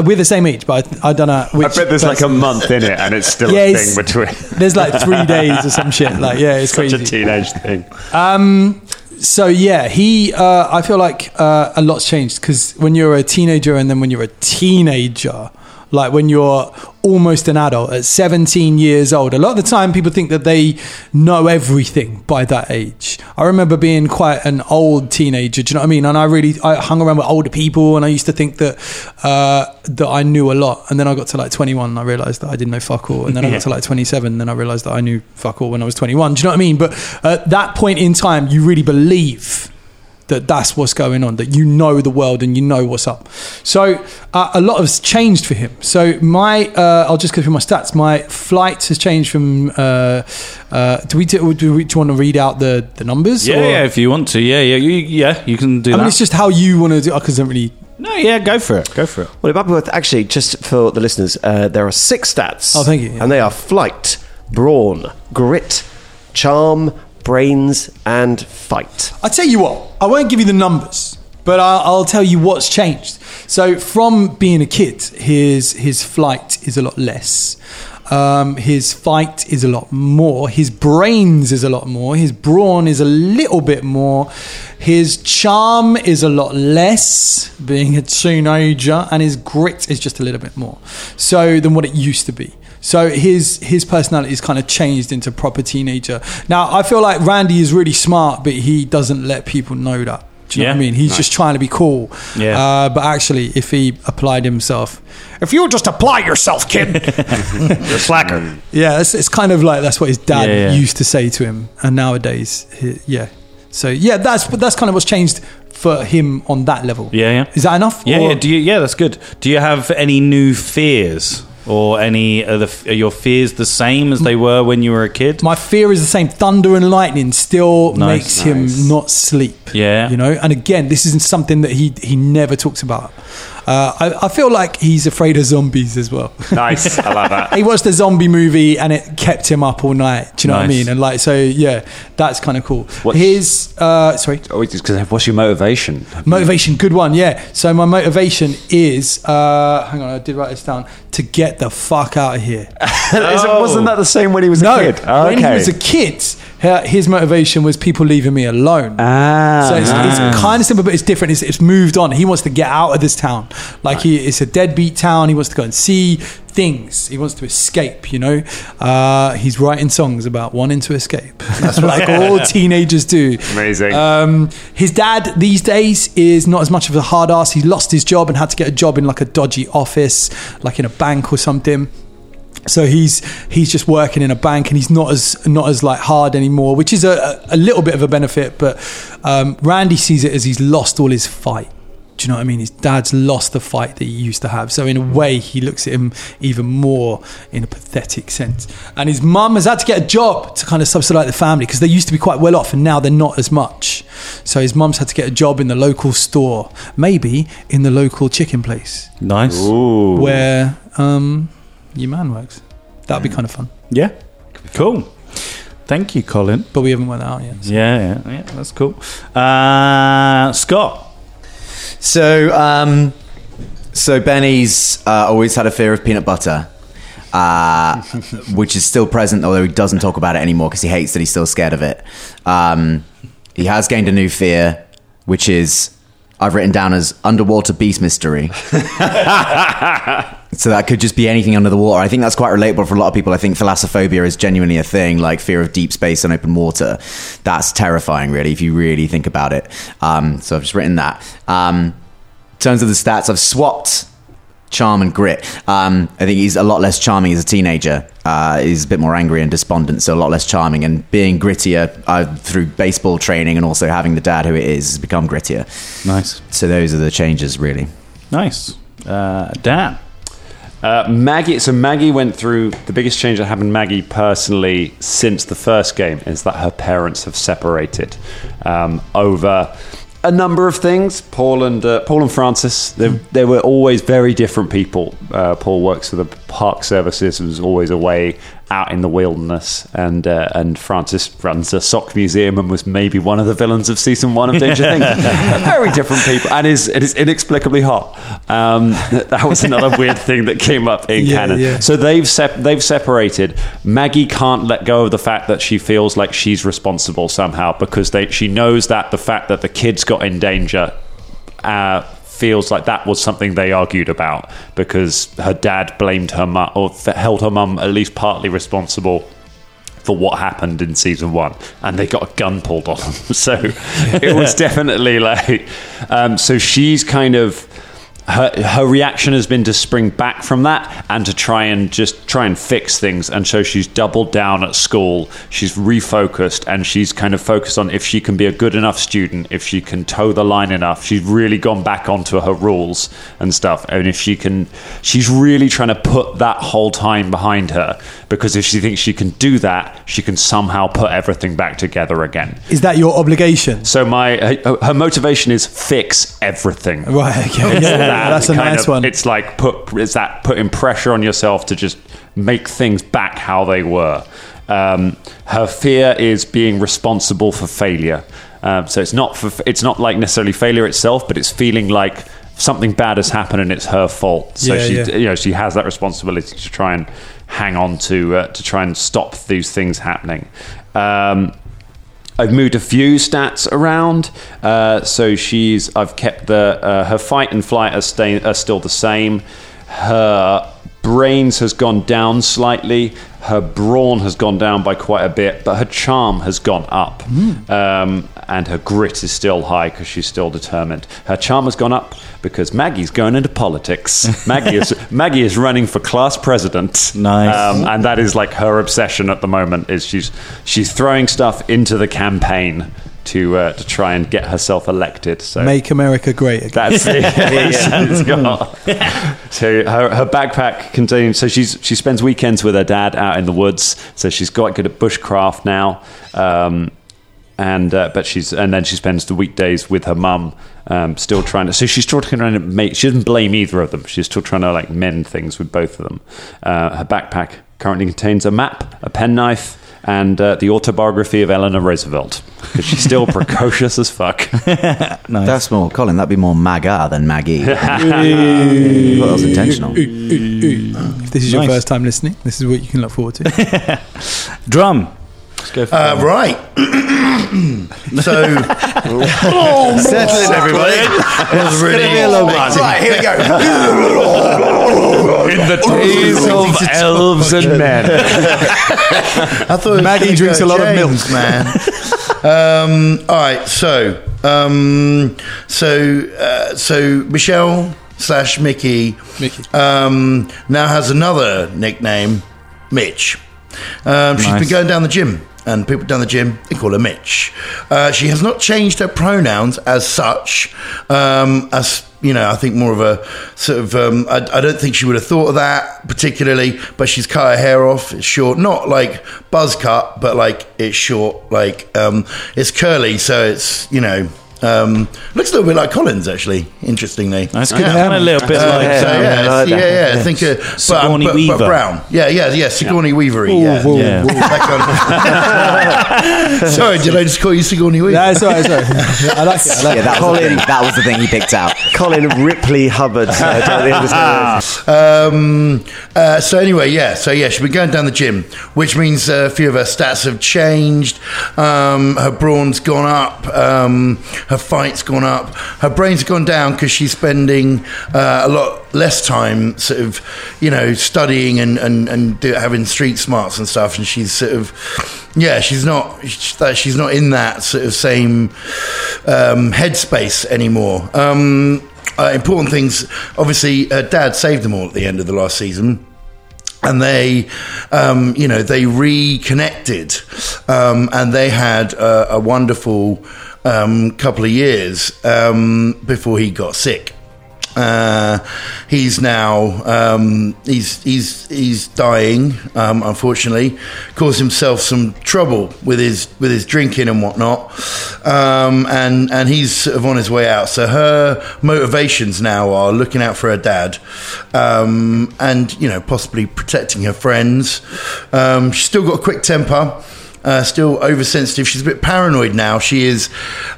We're the same age, but I, I don't know which. I bet there's person. Like a month in it, and it's still yeah, a thing between. There's like three days or some shit. Like, yeah, it's such crazy. Such a teenage thing. Um. So yeah, he. Uh, I feel like uh, a lot's changed because when you're a teenager, and then when you're a teenager, like when you're almost an adult at seventeen years old. A lot of the time people think that they know everything by that age. I remember being quite an old teenager, do you know what I mean? And I really I hung around with older people, and I used to think that uh, that I knew a lot, and then I got to like twenty-one and I realised that I didn't know fuck all, and then I got to like twenty-seven and then I realised that I knew fuck all when I was twenty-one, do you know what I mean? But at that point in time you really believe that that's what's going on, that you know the world and you know what's up. So uh, a lot has changed for him. So my, uh, I'll just go through my stats. My flight has changed from, uh, uh, do we do, do we do you want to read out the, the numbers? Yeah, yeah, if you want to. Yeah, yeah, you, yeah, you can do I that. I mean, it's just how you want to do it. I can't really... No, yeah, go for it. Go for it. Well, Babworth, actually, just for the listeners, uh, there are six stats. Oh, thank you. Yeah. And they are flight, brawn, grit, charm, brains and fight. I tell you what, I won't give you the numbers, but I'll, I'll tell you what's changed. So from being a kid, his his flight is a lot less. Um, his fight is a lot more. His brains is a lot more. His brawn is a little bit more. His charm is a lot less, being a teenager, and his grit is just a little bit more so than what it used to be. So his his personality is kind of changed into proper teenager. Now, I feel like Randy is really smart, but he doesn't let people know that. Do you yeah. know what I mean? He's nice. Just trying to be cool. Yeah. Uh, but actually, if he applied himself... If you just apply yourself, kid, you're a slacker. Yeah, it's, it's kind of like that's what his dad yeah, yeah. used to say to him. And nowadays, he, yeah. So, yeah, that's that's kind of what's changed for him on that level. Yeah, yeah. Is that enough? Yeah, yeah. Do you, yeah, that's good. Do you have any new fears? Or any are, the, are your fears the same as they were when you were a kid? My fear is the same. Thunder and lightning still nice, makes nice. him not sleep. Yeah, you know. And again, this isn't something that he he never talks about. Uh, I, I feel like he's afraid of zombies as well. Nice, I like that. He watched a zombie movie and it kept him up all night. Do you know nice. what I mean? And like, so yeah, that's kind of cool. What's, His uh, sorry. Oh, it's because what's your motivation? Motivation, good one. Yeah. So my motivation is, uh, hang on, I did write this down. To get the fuck out of here. Oh. Wasn't that the same when he was no, a kid? Oh, okay. When he was a kid, his motivation was people leaving me alone. Ah, so it's, nice. It's kind of simple, but it's different. It's, it's moved on. He wants to get out of this town. Like right. he, it's a deadbeat town. He wants to go and see things. He wants to escape. You know, uh, he's writing songs about wanting to escape. That's like all teenagers do. Amazing. Um, his dad these days is not as much of a hard ass. He lost his job and had to get a job in like a dodgy office, like in a bank or something. So he's he's just working in a bank, and he's not as not as like hard anymore, which is a, a little bit of a benefit. But um, Randy sees it as he's lost all his fight. Do you know what I mean? His dad's lost the fight that he used to have. So in a way, he looks at him even more in a pathetic sense. And his mum has had to get a job to kind of subsidise the family because they used to be quite well off and now they're not as much. So his mum's had to get a job in the local store, maybe in the local chicken place. Nice. Ooh. Where... Um, your man works. That'd be kind of fun. Yeah, cool. Thank you, Colin. But we haven't worked that out yet. So. Yeah, yeah, yeah. That's cool. Uh, Scott. So, um, so Benny's uh, always had a fear of peanut butter, uh, which is still present, although he doesn't talk about it anymore because he hates that he's still scared of it. Um, he has gained a new fear, which is I've written down as underwater beast mystery. So that could just be anything under the water. I think that's quite relatable for a lot of people. I think thalassophobia is genuinely a thing, like fear of deep space and open water. That's terrifying, really, if you really think about it. Um, so I've just written that. Um, in terms of the stats, I've swapped charm and grit. Um, I think he's a lot less charming as a teenager. Uh, he's a bit more angry and despondent, so a lot less charming. And being grittier uh, through baseball training and also having the dad who it is has become grittier. Nice. So those are the changes, really. Nice. Uh, Dan. Uh, Maggie, so Maggie went through the biggest change that happened to Maggie personally since the first game is that her parents have separated um, over a number of things. Paul and uh, Paul and Francis, they, they were always very different people. Uh, Paul works for the park services and was always away out in the wilderness, and uh, and Francis runs a sock museum and was maybe one of the villains of season one of Danger Things. Very different people, and is it is inexplicably hot. Um, that was another weird thing that came up in yeah, canon. Yeah. So they've sep- they've separated. Maggie can't let go of the fact that she feels like she's responsible somehow because they she knows that the fact that the kids got in danger. Uh, feels like that was something they argued about, because her dad blamed her mum, or held her mum at least partly responsible for what happened in season one, and they got a gun pulled on them. So it was definitely like, um, so she's kind of, her her reaction has been to spring back from that and to try and just try and fix things. And so she's doubled down at school, she's refocused, and she's kind of focused on if she can be a good enough student, if she can toe the line enough. She's really gone back onto her rules and stuff, and if she can, she's really trying to put that whole time behind her, because if she thinks she can do that, she can somehow put everything back together again. Is that your obligation? So my her, her motivation is fix everything, right? Okay. Yeah. That that's a nice of, one. It's like put it's that putting pressure on yourself to just make things back how they were. Um, her fear is being responsible for failure. Um, so it's not for, it's not like necessarily failure itself, but it's feeling like something bad has happened and it's her fault. So yeah, she yeah. you know she has that responsibility to try and hang on to uh, to try and stop these things happening. Um, I've moved a few stats around, uh, so she's. I've kept the uh, her fight and flight are, stay, are still the same. Her brains has gone down slightly. Her brawn has gone down by quite a bit, but her charm has gone up, mm. um, and her grit is still high because she's still determined. Her charm has gone up because Maggie's going into politics. Maggie is Maggie is running for class president. Nice, um, and that is like her obsession at the moment. Is she's she's throwing stuff into the campaign to uh, to try and get herself elected. So make America great again. That's it. She's got. So her her backpack contains. So she's she spends weekends with her dad out in the woods. So she's quite good at bushcraft now. Um, and uh, but she's and then she spends the weekdays with her mum. Um, still trying to. So she's still trying to make. She doesn't blame either of them. She's still trying to like mend things with both of them. Uh, her backpack currently contains a map, a penknife, and uh, the autobiography of Eleanor Roosevelt, because she's still precocious as fuck. Nice. That's more, Colin, that'd be more MAGA than Maggie. Well, that was intentional. If this is nice. Your first time listening, this is what you can look forward to. Drum. Let's go for uh, that. Right. So, oh, settle in, everybody. It was really be a long one. Right, here we go. In the days of elves and men. I thought Maggie drinks a lot of milk, man. um, all right, so, um, so, uh, so Michelle slash Mickey, Mickey. Um, now has another nickname, Mitch. Um, nice. She's been going down the gym, and people down the gym, they call her Mitch. Uh, she has not changed her pronouns as such, um, as you know, I think more of a sort of, um, I, I don't think she would have thought of that particularly, but she's cut her hair off. It's short, not like buzz cut, but like it's short, like um, it's curly, so it's, you know, um, looks a little bit like Collins, actually, interestingly. That's good. Yeah. A little bit uh, like, so, yeah, yeah, like yeah, yeah, yeah. I think, uh, Sigourney but, but, Weaver. But brown. Yeah, yeah, yeah, Sigourney yeah. Weavery. Ooh, yeah. Whoa, yeah. Whoa. That kind of sorry, did I just call you Sigourney Weaver? No, it's all right, it's all right. I like it. I like yeah, that it. Colin, that was the thing he picked out. Colin Ripley Hubbard. So I don't understand. um, uh, so anyway, yeah, so yeah, she's been going down the gym, which means uh, a few of her stats have changed. Um, her brawn's gone up. Um... Her fight's gone up. Her brain's gone down because she's spending uh, a lot less time sort of, you know, studying and, and, and do, having street smarts and stuff. And she's sort of, yeah, she's not she's not in that sort of same um, headspace anymore. Um, uh, important things, obviously, her dad saved them all at the end of the last season. And they, um, you know, they reconnected um, and they had uh, a wonderful... Um, couple of years um, before he got sick. Uh, he's now um, he's he's he's dying. Um, unfortunately, caused himself some trouble with his with his drinking and whatnot. Um, and and he's sort of on his way out. So her motivations now are looking out for her dad, um, and you know possibly protecting her friends. Um, she's still got a quick temper. Uh, still oversensitive. She's a bit paranoid now. She is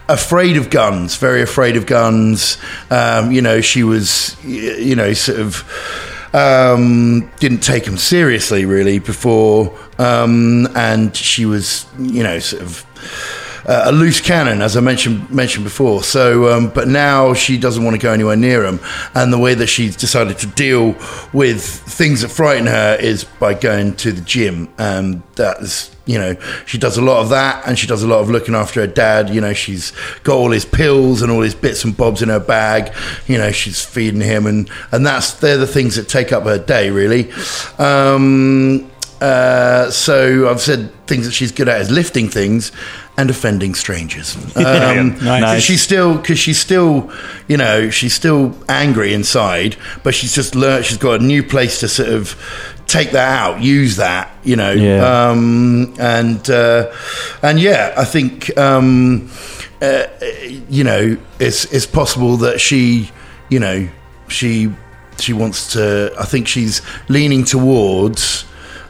afraid of guns, very afraid of guns. Um, you know, she was, you know, sort of um, didn't take them seriously really before. Um, and she was, you know, sort of uh, a loose cannon, as I mentioned mentioned before. So, um, but now she doesn't want to go anywhere near him. And the way that she's decided to deal with things that frighten her is by going to the gym. And that's, you know, she does a lot of that, and she does a lot of looking after her dad. You know, she's got all his pills and all his bits and bobs in her bag. You know, she's feeding him, and and that's they're the things that take up her day, really. Um, uh, so I've said things that she's good at is lifting things and offending strangers. Um, nice. She's still, because she's still, you know, she's still angry inside, but she's just learned. She's got a new place to sort of take that out, use that, you know. Yeah. Um, and uh, and yeah, I think um, uh, you know, it's it's possible that she, you know, she she wants to. I think she's leaning towards,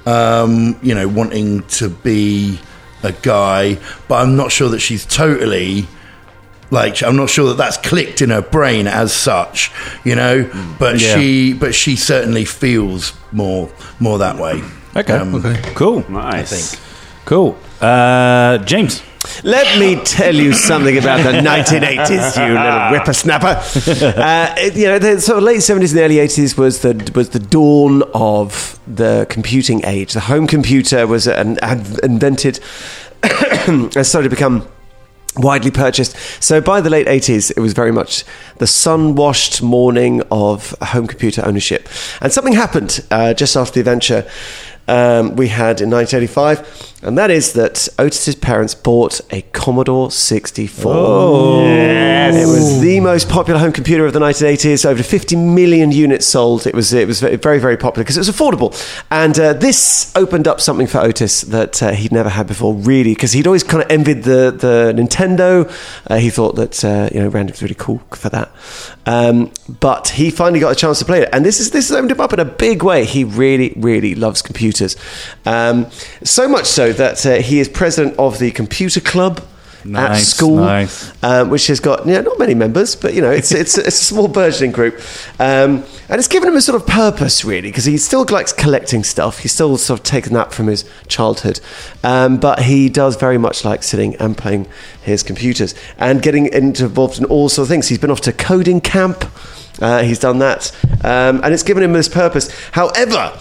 um, you know, wanting to be a guy, but I'm not sure that she's totally. Like, I'm not sure that that's clicked in her brain as such, you know. But yeah. she, but she certainly feels more, more that way. Okay, um, okay. Cool, nice, I think. Cool. Uh, James, let me tell you something about the nineteen eighties, you little whippersnapper. Uh, it, you know, the sort of late seventies and early eighties was the was the dawn of the computing age. The home computer was an, an invented and started to become widely purchased. So by the late eighties, it was very much the sun-washed morning of home computer ownership. And something happened uh, just after the adventure um, we had in nineteen eighty-five, and that is that Otis's parents bought a Commodore sixty-four. Oh, yes. It was the most popular home computer of the nineteen eighties. Over fifty million units sold. It was it was very, very popular because it was affordable. And uh, this opened up something for Otis that uh, he'd never had before, really, because he'd always kind of envied the, the Nintendo. Uh, he thought that, uh, you know, Randy was really cool for that. Um, but he finally got a chance to play it. And this is this has opened him up in a big way. He really, really loves computers. Um, so much so that uh, he is president of the computer club nice, at school, nice. um, which has got you know, not many members, but you know it's it's, it's a small burgeoning group, um, and it's given him a sort of purpose, really, because he still likes collecting stuff. He's still sort of taken that from his childhood, um, but he does very much like sitting and playing his computers and getting involved in all sorts of things. He's been off to coding camp, uh, he's done that, um, and it's given him this purpose. However.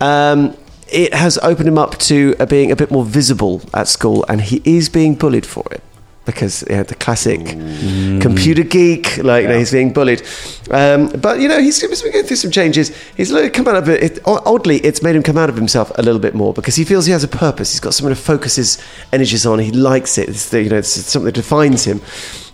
Um, It has opened him up to uh, being a bit more visible at school, and he is being bullied for it because you know, the classic mm. computer geek, like yeah. you know, he's being bullied. Um, but you know, he's, he's been going through some changes. He's come out of it, it. Oddly, it's made him come out of himself a little bit more because he feels he has a purpose. He's got something to focus his energies on. He likes it. It's the, you know, it's something that defines him.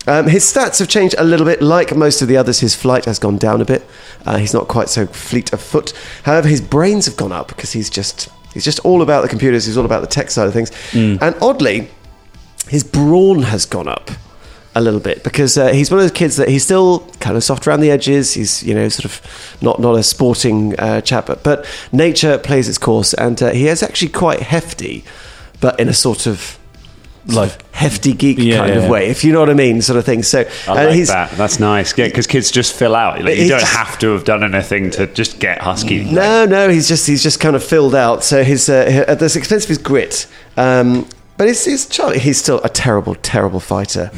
Um, his stats have changed a little bit. Like most of the others, his flight has gone down a bit. Uh, he's not quite so fleet of foot. However, his brains have gone up because he's just he's just all about the computers. He's all about the tech side of things. Mm. And oddly, his brawn has gone up a little bit because uh, he's one of those kids that he's still kind of soft around the edges. He's you know sort of not not a sporting uh, chap, but, but nature plays its course, and uh, he is actually quite hefty, but in a sort of like hefty geek yeah, kind yeah, of yeah. way, if you know what I mean, sort of thing. So I like uh, he's, that. That's nice. Yeah, because kids just fill out. Like, you don't have to have done anything to just get husky. No, like. no, he's just he's just kind of filled out. So his uh, at the expense of his grit. Um, But it's, it's Charlie. He's still a terrible, terrible fighter.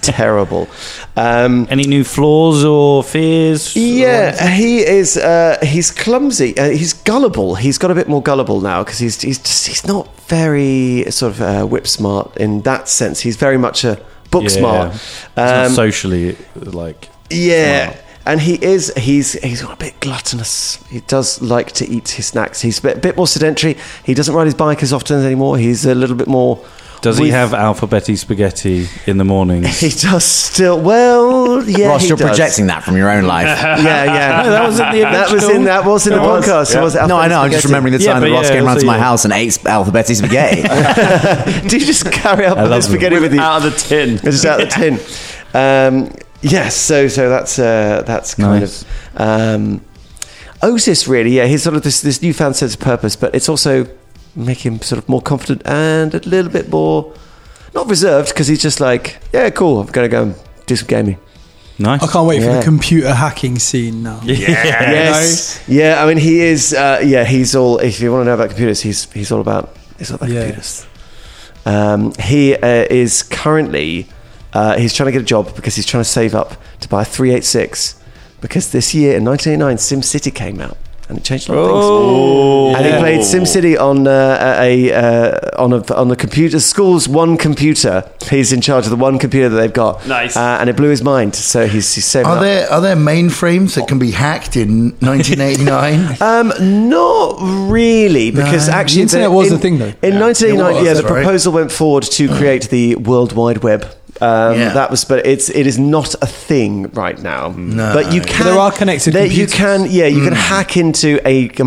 terrible. Um, Any new flaws or fears? Yeah, he is. Uh, he's clumsy. Uh, he's gullible. He's got a bit more gullible now because he's he's just, he's not very sort of uh, whip smart in that sense. He's very much a book yeah. smart. Um, socially, like yeah. Smart. And he is, he's he's got a bit gluttonous. He does like to eat his snacks. He's a bit, a bit more sedentary. He doesn't ride his bike as often anymore. He's a little bit more... Does with, he have Alphabetti Spaghetti in the morning? He does still... Well, yeah, Ross, he you're does. projecting that from your own life. yeah, yeah. No, that was in the That was in, that was in the was, podcast. Yeah. It was no, I know. Spaghetti. I'm just remembering the time yeah, that Ross yeah, came round to my yeah. house and ate Alphabetti Spaghetti. Do you just carry Alphabetti Spaghetti with you? Out of the tin. It's just out of yeah. the tin. Um... Yes, so so that's uh, that's kind nice. of um, Otis, really. Yeah, he's sort of this this newfound sense of purpose, but it's also making him sort of more confident and a little bit more not reserved because he's just like, yeah, cool, I'm gonna go and do some gaming. Nice. I can't wait yeah. for the computer hacking scene now. Yeah. yes, you know? yeah. I mean, he is. Uh, yeah, he's all. If you want to know about computers, he's he's all about he's all about yeah. computers. Um, he uh, is currently, uh, he's trying to get a job because he's trying to save up to buy a three eighty-six, because this year in nineteen eighty-nine SimCity came out and it changed a lot of things. Oh. And he played SimCity on uh, a uh, on a on the computer, school's one computer. He's in charge of the one computer that they've got. Nice. Uh, and it blew his mind, so he's, he's saving are up. There, are there mainframes that can be hacked in nineteen eighty-nine? um, not really, because no. actually... The internet the, was in, the thing, though. In yeah. nineteen eighty-nine, was, yeah, the proposal right? went forward to create the World Wide Web. Um, yeah. That was, but it's it is not a thing right now. No. But you can. There are connected. There, you can, yeah, you mm. can hack into a a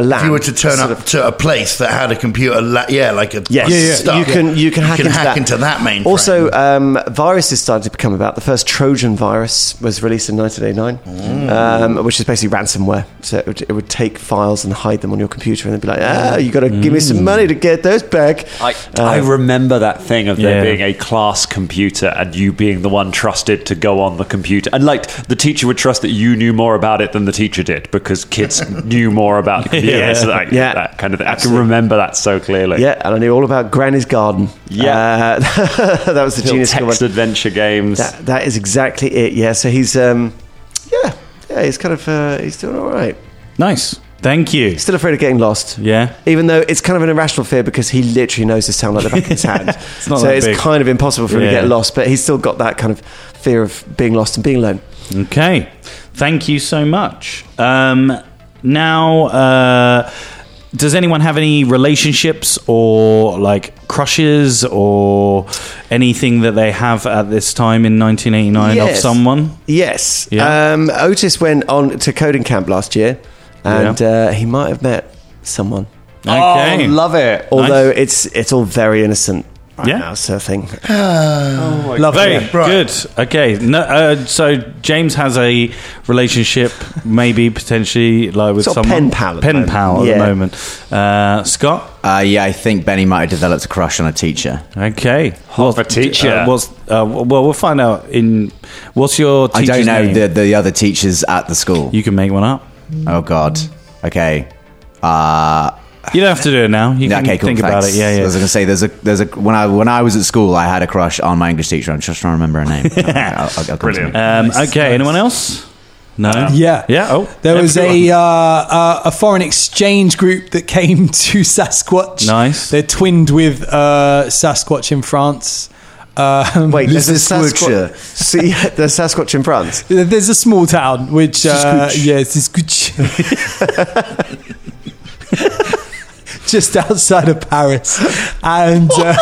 lab. If you were to turn up of, to a place that had a computer, la- yeah, like a yes, yeah, yeah. Stuff. You can you can, you can hack, into, hack that. into that mainframe. Also, um, viruses started to become about. The first Trojan virus was released in nineteen eighty-nine, mm. um, which is basically ransomware. So it would, it would take files and hide them on your computer, and they'd be like, ah, you got to mm. give me some money to get those back. I uh, I remember that thing of there yeah. being a class computer. And you being the one trusted to go on the computer, and like the teacher would trust that you knew more about it than the teacher did, because kids knew more about the computer. yeah. So like, yeah. that kind of thing. I can remember that so clearly. Yeah, and I knew all about Granny's Garden. Yeah, uh, that was the genius text adventure games. That, that is exactly it. Yeah, so he's um, yeah, yeah, he's kind of uh, he's doing all right. Nice. Thank you. Still afraid of getting lost. Yeah. Even though it's kind of an irrational fear, because he literally knows this town like the back of his hand. It's not so it's big. Kind of impossible for him yeah. to get lost, but he's still got that kind of fear of being lost and being alone. Okay. Thank you so much. Um, now, uh, does anyone have any relationships or like crushes or anything that they have at this time in nineteen eighty-nine yes. of someone? Yes. Yeah. Um, Otis went on to coding camp last year. And uh, he might have met someone. Okay, oh, love it. Although nice. it's it's all very innocent right yeah. now, so I think. oh love it. Right. Good. Okay. No, uh, so James has a relationship, maybe potentially like with sort someone. Pen pal. Pen pal at the moment. At yeah. the moment. Uh, Scott. Uh, yeah, I think Benny might have developed a crush on a teacher. Okay, hot well, a teacher. Uh, what's, uh, well, we'll find out. In what's your teacher's I don't know name? the the other teachers at the school. You can make one up. Oh God. Okay. Uh, you don't have to do it now. You can okay, cool, think thanks. about it. Yeah, yeah. I was going to say there's a there's a when I when I was at school I had a crush on my English teacher. I'm just trying to remember her name. I'll, I'll, I'll Brilliant. Um, okay. Nice. Anyone else? No. Yeah. Yeah. Oh, there yeah, was a uh, uh, a foreign exchange group that came to Sasquatch. Nice. They're twinned with uh, Sasquatch in France. Um, Wait, there's a Sasquatch. See, there's Sasquatch in France. There's a small town which, uh, yeah, it's Sasquatch, just outside of Paris, and uh,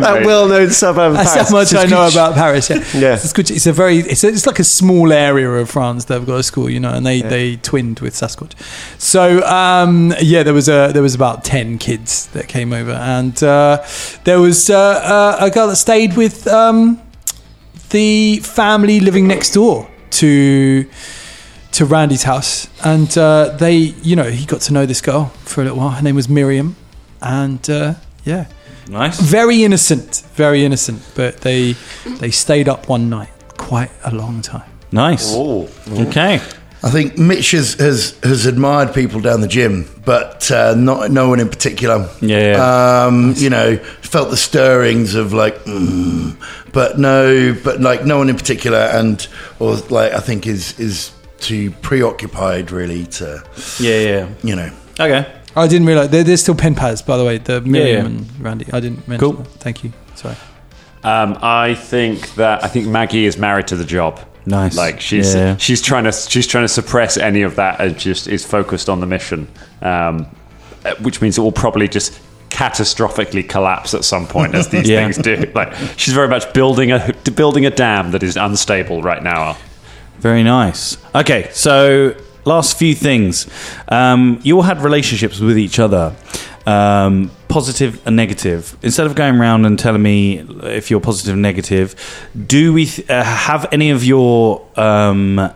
that well-known suburb of Paris. That's how much I know about Paris. Yeah, yeah. It's a very, it's, a, it's like a small area of France that have got a school, you know, and they, yeah. they twinned with Sasquatch. So um, yeah, there was a there was about ten kids that came over, and uh, there was uh, a, a girl that stayed with um, the family living next door to. to Randy's house, and uh, they, you know, he got to know this girl for a little while. Her name was Miriam, and uh, yeah, nice, very innocent, very innocent. But they they stayed up one night, quite a long time. Nice. Ooh. Okay. I think Mitch has, has has admired people down the gym, but uh, not no one in particular. Yeah, yeah. Um, you know, felt the stirrings of like, mm, but no, but like no one in particular, and or like I think is is. too preoccupied really to yeah yeah you know okay I didn't realise there, there's still pen pals, by the way, the Miriam yeah, yeah. and Randy. I didn't mention cool. that. Thank you, sorry. um, I think that I think Maggie is married to the job. Nice. Like she's yeah. she's trying to she's trying to suppress any of that and just is focused on the mission, um, which means it will probably just catastrophically collapse at some point, as these yeah. things do. Like she's very much building a building a dam that is unstable right now. Very nice. Okay, so last few things. Um, you all had relationships with each other, um, positive and negative. Instead of going around and telling me if you're positive and negative, do we th- uh, have any of your um,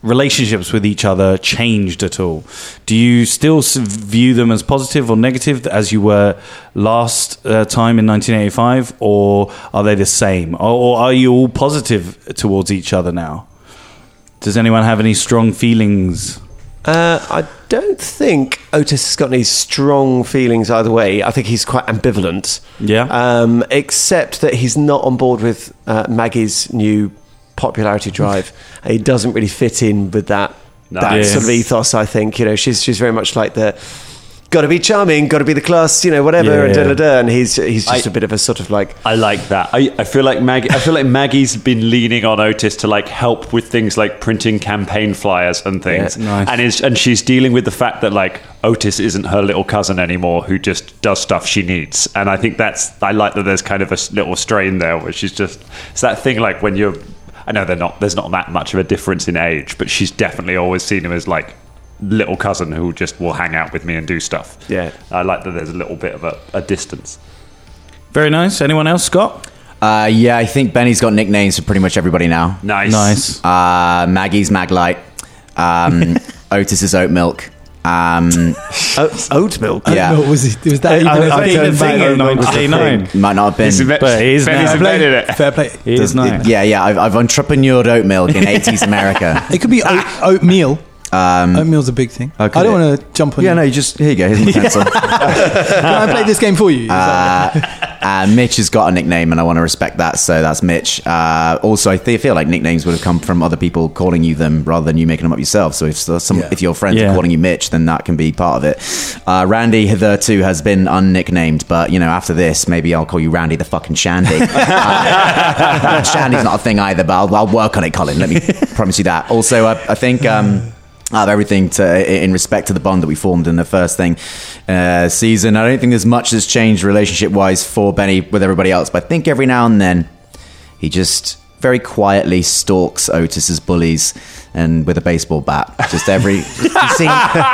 relationships with each other changed at all? Do you still view them as positive or negative as you were last uh, time in nineteen eighty-five, or are they the same? Or, or are you all positive towards each other now? Does anyone have any strong feelings? Uh, I don't think Otis has got any strong feelings either way. I think he's quite ambivalent. Yeah. Um, except that he's not on board with uh, Maggie's new popularity drive. He doesn't really fit in with that, no, that yes. sort of ethos, I think. You know, she's she's very much like the got to be charming, got to be the class, you know, whatever, yeah, and yeah. da da da. And he's he's just I, a bit of a sort of like. I like that. I, I feel like Maggie. I feel like Maggie's been leaning on Otis to like help with things like printing campaign flyers and things, yeah, nice. and is and she's dealing with the fact that like Otis isn't her little cousin anymore, who just does stuff she needs. And I think that's I like that. There's kind of a little strain there, where she's just it's that thing like when you're. I know they're not. There's not that much of a difference in age, but she's definitely always seen him as like little cousin who just will hang out with me and do stuff. Yeah, I like that. There's a little bit of a, a distance. Very nice. Anyone else, Scott? Uh, yeah, I think Benny's got nicknames for pretty much everybody now. Nice, nice. Uh, Maggie's Maglite. Um, Otis is Oat Milk. Um, oat, oat milk. Yeah, oat milk was, it, was that even I, I, I a thing in nineteen ninety-nine? Might not have been, but, but he is now. It. Fair play. He is now. Yeah, yeah. I've, I've entrepreneured oat milk in eighties America. It could be oat, oatmeal. Um, Oatmeal's a big thing. Okay. I don't want to jump on. Yeah, you. no. You just here you go. Here's my pencil. Can I play this game for you? Uh, uh, Mitch has got a nickname, and I want to respect that. So that's Mitch. Uh, also, I feel like nicknames would have come from other people calling you them rather than you making them up yourself. So if some, yeah. if your friends yeah. are calling you Mitch, then that can be part of it. Uh, Randy hitherto has been unnicknamed, but you know, after this, maybe I'll call you Randy the fucking Shandy. uh, Shandy's not a thing either, but I'll, I'll work on it, Colin. Let me promise you that. Also, uh, I think. Um, Out of everything to, in respect to the bond that we formed in the first thing uh, season, I don't think there's much that's changed relationship-wise for Benny with everybody else, but I think every now and then he just very quietly stalks Otis's bullies and with a baseball bat. Just every he's seen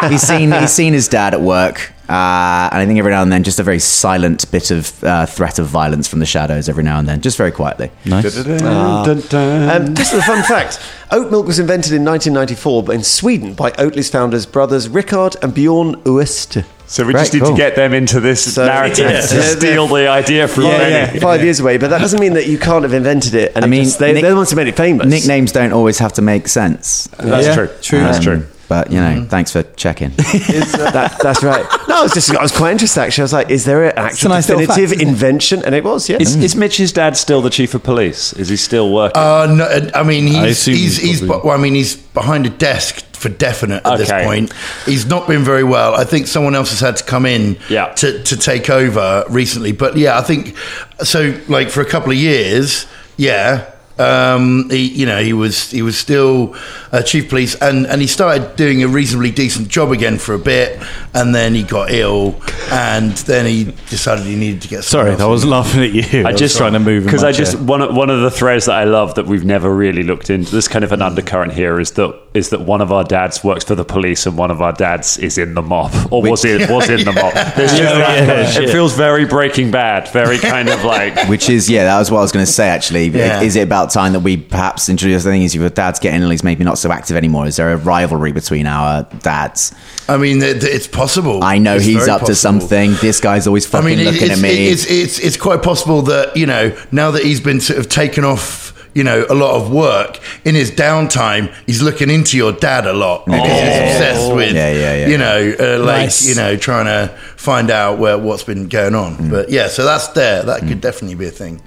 he's seen he's seen his dad at work, uh, and I think every now and then just a very silent bit of uh, threat of violence from the shadows. Every now and then, just very quietly. Nice. Uh, um, just a fun fact. Oat milk was invented in nineteen ninety-four in Sweden by Oatly's founders, brothers Rickard and Bjorn Uiste. So we Great, just need cool. to get them into this so, narrative yeah. to steal the idea from yeah, yeah. Five years away, but that doesn't mean that you can't have invented it. And I mean, just, they, nick- they're the ones who made it famous. Nicknames don't always have to make sense. Uh, that's yeah. true. True. Um, that's true. But, you know, mm-hmm. thanks for checking. Is, uh, that, that's right. No, I was just, I was quite interested, actually. I was like, is there an actual nice definitive fact, invention? And it was, yeah. Is, mm. is Mitch's dad still the chief of police? Is he still working? Uh, no, I mean, he's, I he's, he's, he's, well, I mean, he's behind a desk for definite at okay. this point. He's not been very well. I think someone else has had to come in yeah. to, to take over recently. But, yeah, I think, so, like, for a couple of years, yeah, Um, he, you know, he was he was still uh, chief police, and, and he started doing a reasonably decent job again for a bit, and then he got ill, and then he decided he needed to get. Sorry, else I was laughing at you. I, I just trying to move because I chair. just one one of the threads that I love that we've never really looked into. There's kind of an undercurrent here is that is that one of our dads works for the police and one of our dads is in the mob or which, was it was in yeah. the mob. There's just yeah, that, yeah, it yeah. feels very Breaking Bad, very kind of like which is yeah. That was what I was going to say actually. Yeah. Is it about time that we perhaps introduce the thing is if your dad's getting ill, he's maybe not so active anymore. Is there a rivalry between our dads? I mean, it's possible. I know it's he's up possible. to something. This guy's always fucking I mean, looking at me. It's, it's, it's quite possible that, you know, now that he's been sort of taken off, you know, a lot of work in his downtime, he's looking into your dad a lot because oh. he's obsessed with, yeah, yeah, yeah. you know, uh, like, nice. you know, trying to find out where what's been going on. Mm. But yeah, so that's there. That mm. could definitely be a thing.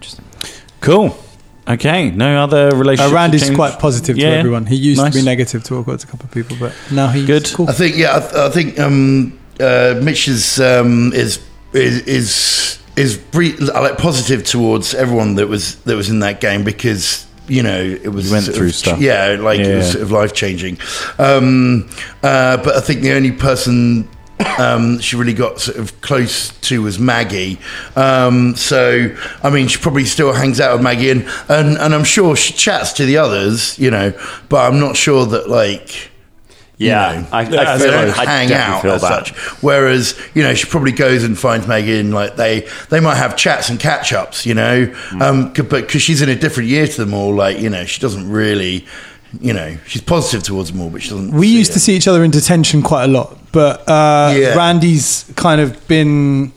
Cool. Okay, no other relationships. Uh, Randy's quite positive yeah. to everyone. He used nice. to be negative to all quite a couple of people, but now he's good. Cool. I think, yeah, I, th- I think um, uh, Mitch is um, is is is, is bre- like positive towards everyone that was that was in that game because you know it was you went through of, stuff. Yeah, like yeah. it was sort of life changing. Um, uh, but I think the only person. Um, she really got sort of close to was Maggie. Um, so, I mean, she probably still hangs out with Maggie, and, and, and I'm sure she chats to the others, you know, but I'm not sure that, like... Yeah, you know, I, I feel they don't like, hang I out as that. such. Whereas, you know, she probably goes and finds Maggie and, like, they, they might have chats and catch-ups, you know, mm. um, but because she's in a different year to them all, like, you know, she doesn't really... You know, she's positive towards them all, but she doesn't. We used it. to see each other in detention quite a lot, but uh, yeah. Randy's kind of been.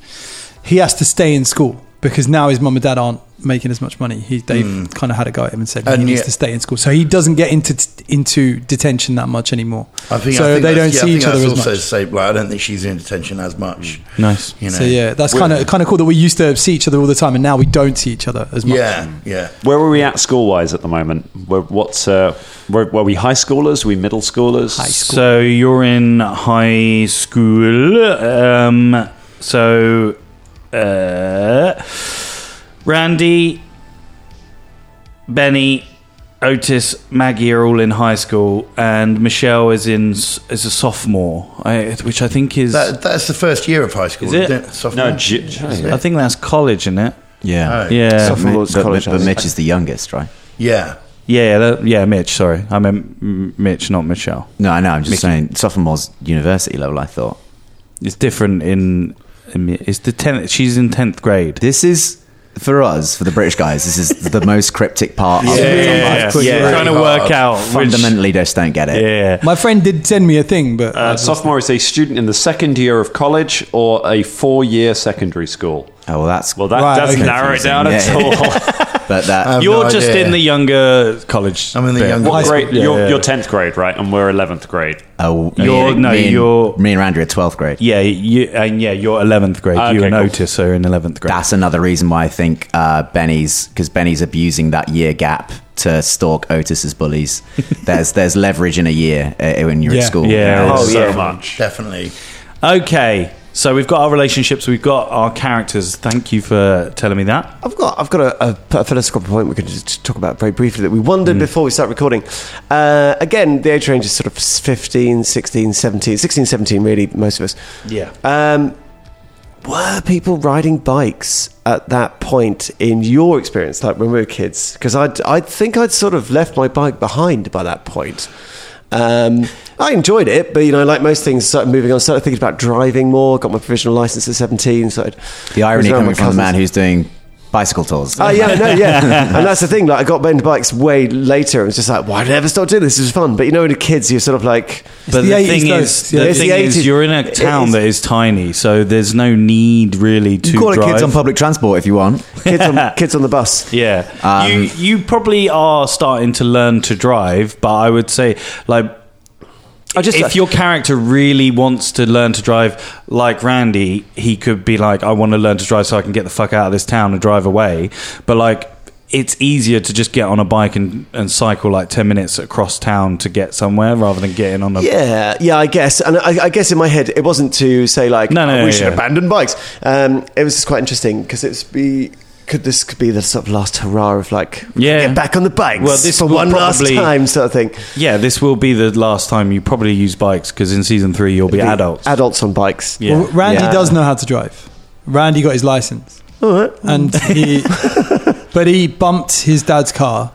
He has to stay in school because now his mum and dad aren't making as much money. He They've mm. kind of had a go at him and said and he needs yeah. to stay in school, so he doesn't get into t- into detention that much anymore. I think so. I think they don't yeah, see each other as much. Safe, like, I don't think she's in detention as much. Nice, you know? So yeah, that's kind of kind of cool that we used to see each other all the time, and now we don't see each other as much. Yeah, yeah. Where are we at school wise at the moment? We're, what's uh, were, were we high schoolers? Were we middle schoolers? High school. So you're in high school. Um, so. Uh, Randy, Benny, Otis, Maggie are all in high school, and Michelle is in is a sophomore, I, which I think is that, that's the first year of high school. Is it? Isn't it? Sophomore? No, g- I think that's college, isn't it? Yeah, oh. yeah. Sophomore college, but, but Mitch is the youngest, right? Yeah, yeah, that, yeah. Mitch, sorry, I meant Mitch, not Michelle. No, I know. I'm just Mickey. saying sophomore's university level. I thought it's different in. It's the tenth. She's in tenth grade. This is. For us, for the British guys, this is the most cryptic part. yeah, of yeah, yeah. yeah. yeah. Really trying to work hard. out. Fundamentally, which, just don't get it. Yeah, my friend did send me a thing, but uh, sophomore is a student in the second year of college or a four-year secondary school. Oh, well, that's well, that right, doesn't okay. narrow it down yeah, at all. Yeah. but that you're no just idea. in the younger college. I'm in the bit. younger. What grade? Yeah, you're, yeah. you're tenth grade, right? And we're eleventh grade. Oh, you're no, me and, you're me and Randy are twelfth grade. Yeah, you and yeah, you're eleventh grade. Okay, you and cool. Otis are in eleventh grade. That's another reason why I think uh, Benny's because Benny's abusing that year gap to stalk Otis's bullies. there's there's leverage in a year uh, when you're yeah. at school. Yeah, yeah. oh so yeah, much definitely. Okay. So we've got our relationships, we've got our characters. Thank you for telling me that. I've got I've got a, a, a philosophical point we could just talk about very briefly that we wondered mm. before we start recording. Uh, again, the age range is sort of fifteen, sixteen, seventeen, sixteen, seventeen really, most of us. Yeah. Um, were people riding bikes at that point in your experience, like when we were kids? Because I think I'd sort of left my bike behind by that point. Um, I enjoyed it, but you know, like most things, started moving on, started thinking about driving more. Got my provisional license at seventeen. So I'd the irony coming from the man who's doing bicycle tours. Oh yeah, no, yeah, and that's the thing. Like I got into bikes way later. It was just like, why did I ever stop doing this? It was fun, but you know, when you're kids, you're sort of like. But the, the thing is, the thing is, you're in a town that is tiny, so there's no need really to call it kids on public transport if you want. Kids on kids on the bus. Yeah, um, you you probably are starting to learn to drive, but I would say like. I just, if like, your character really wants to learn to drive like Randy, he could be like, I want to learn to drive so I can get the fuck out of this town and drive away. But like, it's easier to just get on a bike and, and cycle like ten minutes across town to get somewhere rather than getting on a... Yeah, yeah, I guess. And I, I guess in my head, it wasn't to say like, no, no, oh, we yeah, should yeah. abandon bikes. Um, it was just quite interesting because it's be... Could this could be the sort of last hurrah of like yeah. get back on the bikes well, this for one probably, last time sort of thing? Yeah, this will be the last time you probably use bikes because in season three you'll be, be adults. Adults on bikes. Yeah. Well, Randy yeah. does know how to drive. Randy got his license, all right, and he, but he bumped his dad's car,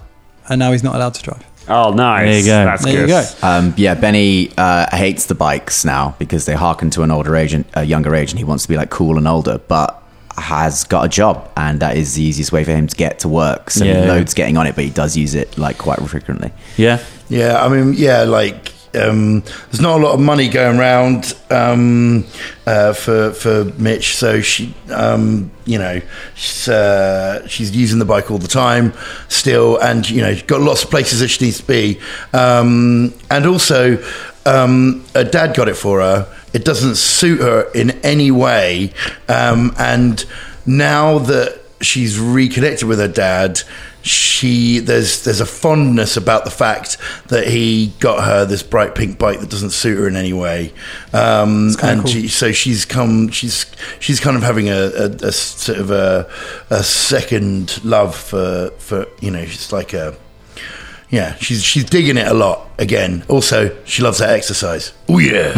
and now he's not allowed to drive. Oh, nice. There you go. That's there good. You go. Um, yeah, Benny uh, hates the bikes now because they hearken to an older age, and, a younger age, and he wants to be like cool and older, but. Has got a job, and that is the easiest way for him to get to work. So yeah, he loads getting on it, but he does use it like quite frequently. Yeah, yeah. I mean, yeah. Like, um, there's not a lot of money going around um, uh, for for Mitch, so she, um, you know, she's, uh, she's using the bike all the time still, and you know, she's got lots of places that she needs to be, um, and also. Um, her dad got it for her. It doesn't suit her in any way. Um, and now that she's reconnected with her dad, she there's there's a fondness about the fact that he got her this bright pink bike that doesn't suit her in any way. Um, and cool. she, so she's come. She's she's kind of having a, a, a sort of a, a second love for for you know. It's like a. Yeah, she's she's digging it a lot again. Also, she loves that exercise. Oh, yeah.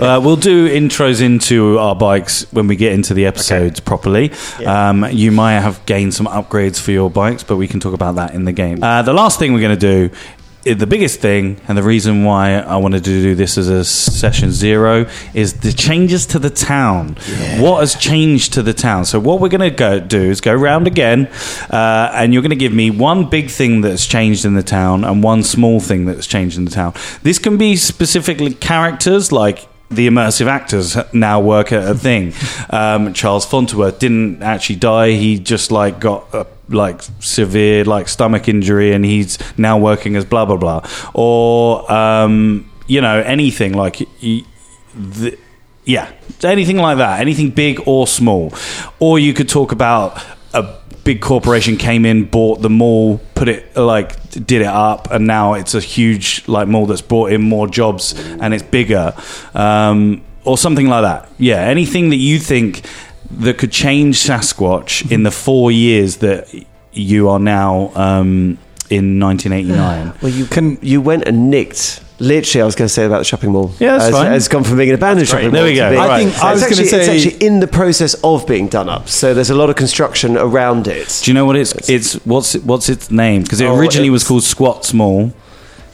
uh, we'll do intros into our bikes when we get into the episodes okay. properly. Yeah. Um, you might have gained some upgrades for your bikes, but we can talk about that in the game. Uh, the last thing we're going to do, the biggest thing, and the reason why I wanted to do this as a session zero, is the changes to the town. Yeah. What has changed to the town? So what we're going to go do is go round again, uh, and you're going to give me one big thing that's changed in the town and one small thing that's changed in the town. This can be specifically characters, like the immersive actors now work at a thing. um, Charles Fonterworth didn't actually die. He just like got a like severe like stomach injury, and he's now working as blah blah blah. Or um, you know, anything like the, yeah, anything like that, anything big or small. Or you could talk about a big corporation came in, bought the mall, put it like did it up, and now it's a huge like mall that's brought in more jobs and it's bigger, um, or something like that. Yeah, anything that you think that could change Sasquatch in the four years that you are now um, in nineteen eighty-nine. Well, you can you went and nicked. Literally, I was going to say about the shopping mall. Yeah, that's uh, fine. It's gone from being an abandoned shopping mall. There we go. Being, I think so I was going to say... It's actually in the process of being done up, so there's a lot of construction around it. Do you know what it's... It's, it's What's what's its name? Because it oh, originally was called Squats Mall.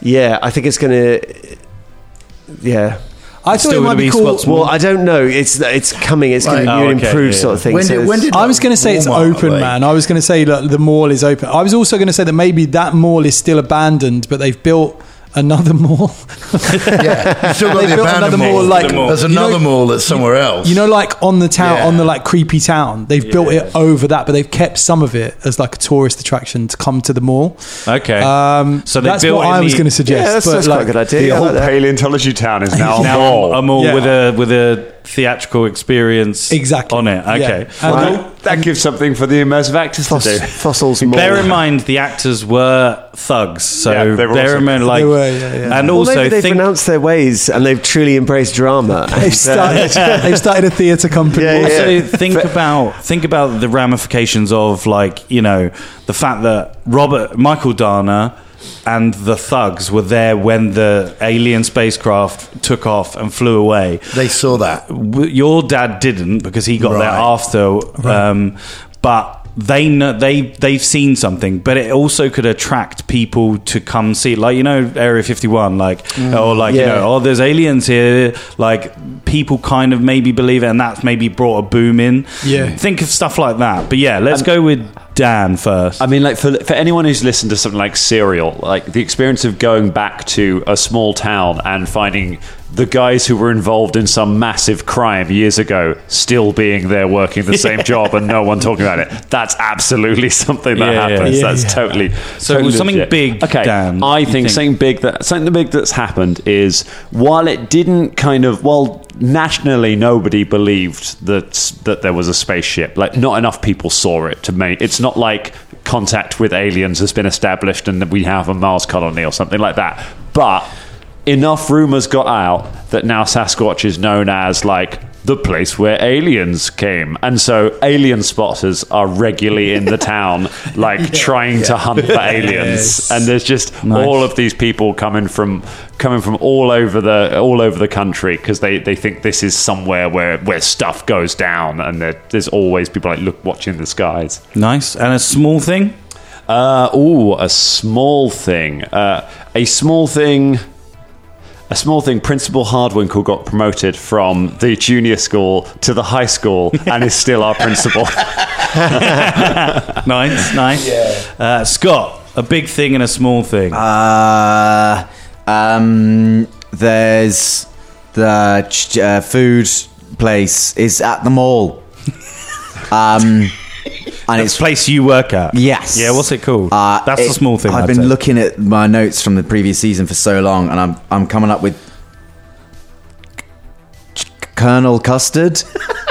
Yeah, I think it's going to... Yeah. I thought it might be called... Well, I don't know. It's it's coming. It's right. going to be oh, an okay. improved yeah. sort of thing. When so did, when did I was going to say it's open, like. man. I was going to say look, the mall is open. I was also going to say that maybe that mall is still abandoned, but they've built... Another mall. Yeah, still got the abandoned mall. Like, there's another you know, mall that's somewhere else. You know, like on the town, yeah. on the like creepy town. They've yeah. built it over that, but they've kept some of it as like a tourist attraction to come to the mall. Okay, um, so they that's built what I was going to suggest. Yeah, that's, but, that's like, quite a good idea. The yeah, whole like paleontology town is now, now a mall, a mall yeah. with a with a theatrical experience exactly. on it. Okay, yeah. Well, right. that gives something for the immersive actors Foss- to do. Fossils. Mall. Bear in mind, the actors were thugs, so yeah, they were bear in mind like. They were Yeah, yeah, yeah. And well, also they've think- renounced their ways and they've truly embraced drama. They've started they've started a theatre company. Yeah, also yeah. think about think about the ramifications of like, you know, the fact that Robert Michael Darner and the thugs were there when the alien spacecraft took off and flew away. They saw that. Your dad didn't because he got right. there after right. um, but They know they they've seen something, but it also could attract people to come see, like, you know, Area fifty-one, like mm, or like yeah. you know, oh, there's aliens here. Like people kind of maybe believe it, and that's maybe brought a boom in. Yeah, think of stuff like that. But yeah, let's um, go with Dan first. I mean, like for for anyone who's listened to something like Serial, like the experience of going back to a small town and finding the guys who were involved in some massive crime years ago still being there working the same yeah. job and no one talking about it. That's absolutely something that yeah, happens. Yeah, that's yeah. totally... So totally something legit. big, okay, Dan, I think, think something big that something big that's happened is, while it didn't kind of... Well, nationally, nobody believed that that there was a spaceship. Like, not enough people saw it to make... It's not like contact with aliens has been established and we have a Mars colony or something like that. But... enough rumours got out that now Sasquatch is known as, like, the place where aliens came. And so alien spotters are regularly in the town, like, yeah, trying yeah. to hunt for aliens. Yes. And there's just nice. all of these people coming from coming from all over the all over the country because they, they think this is somewhere where, where stuff goes down. And there, there's always people, like, look, watching the skies. Nice. And a small thing? Uh, ooh, a small thing. Uh, a small thing... A small thing, Principal Hardwinkle got promoted from the junior school to the high school and is still our principal. Nice, nice. Yeah. Uh, Scott, a big thing and a small thing. Uh, um, there's the ch- uh, food place is at the mall. um, and it's the place you work at. Yes. Yeah, what's it called? Uh, That's it, the small thing. I've I'd been say. looking at my notes from the previous season for so long, and I'm I'm coming up with c- Colonel Custard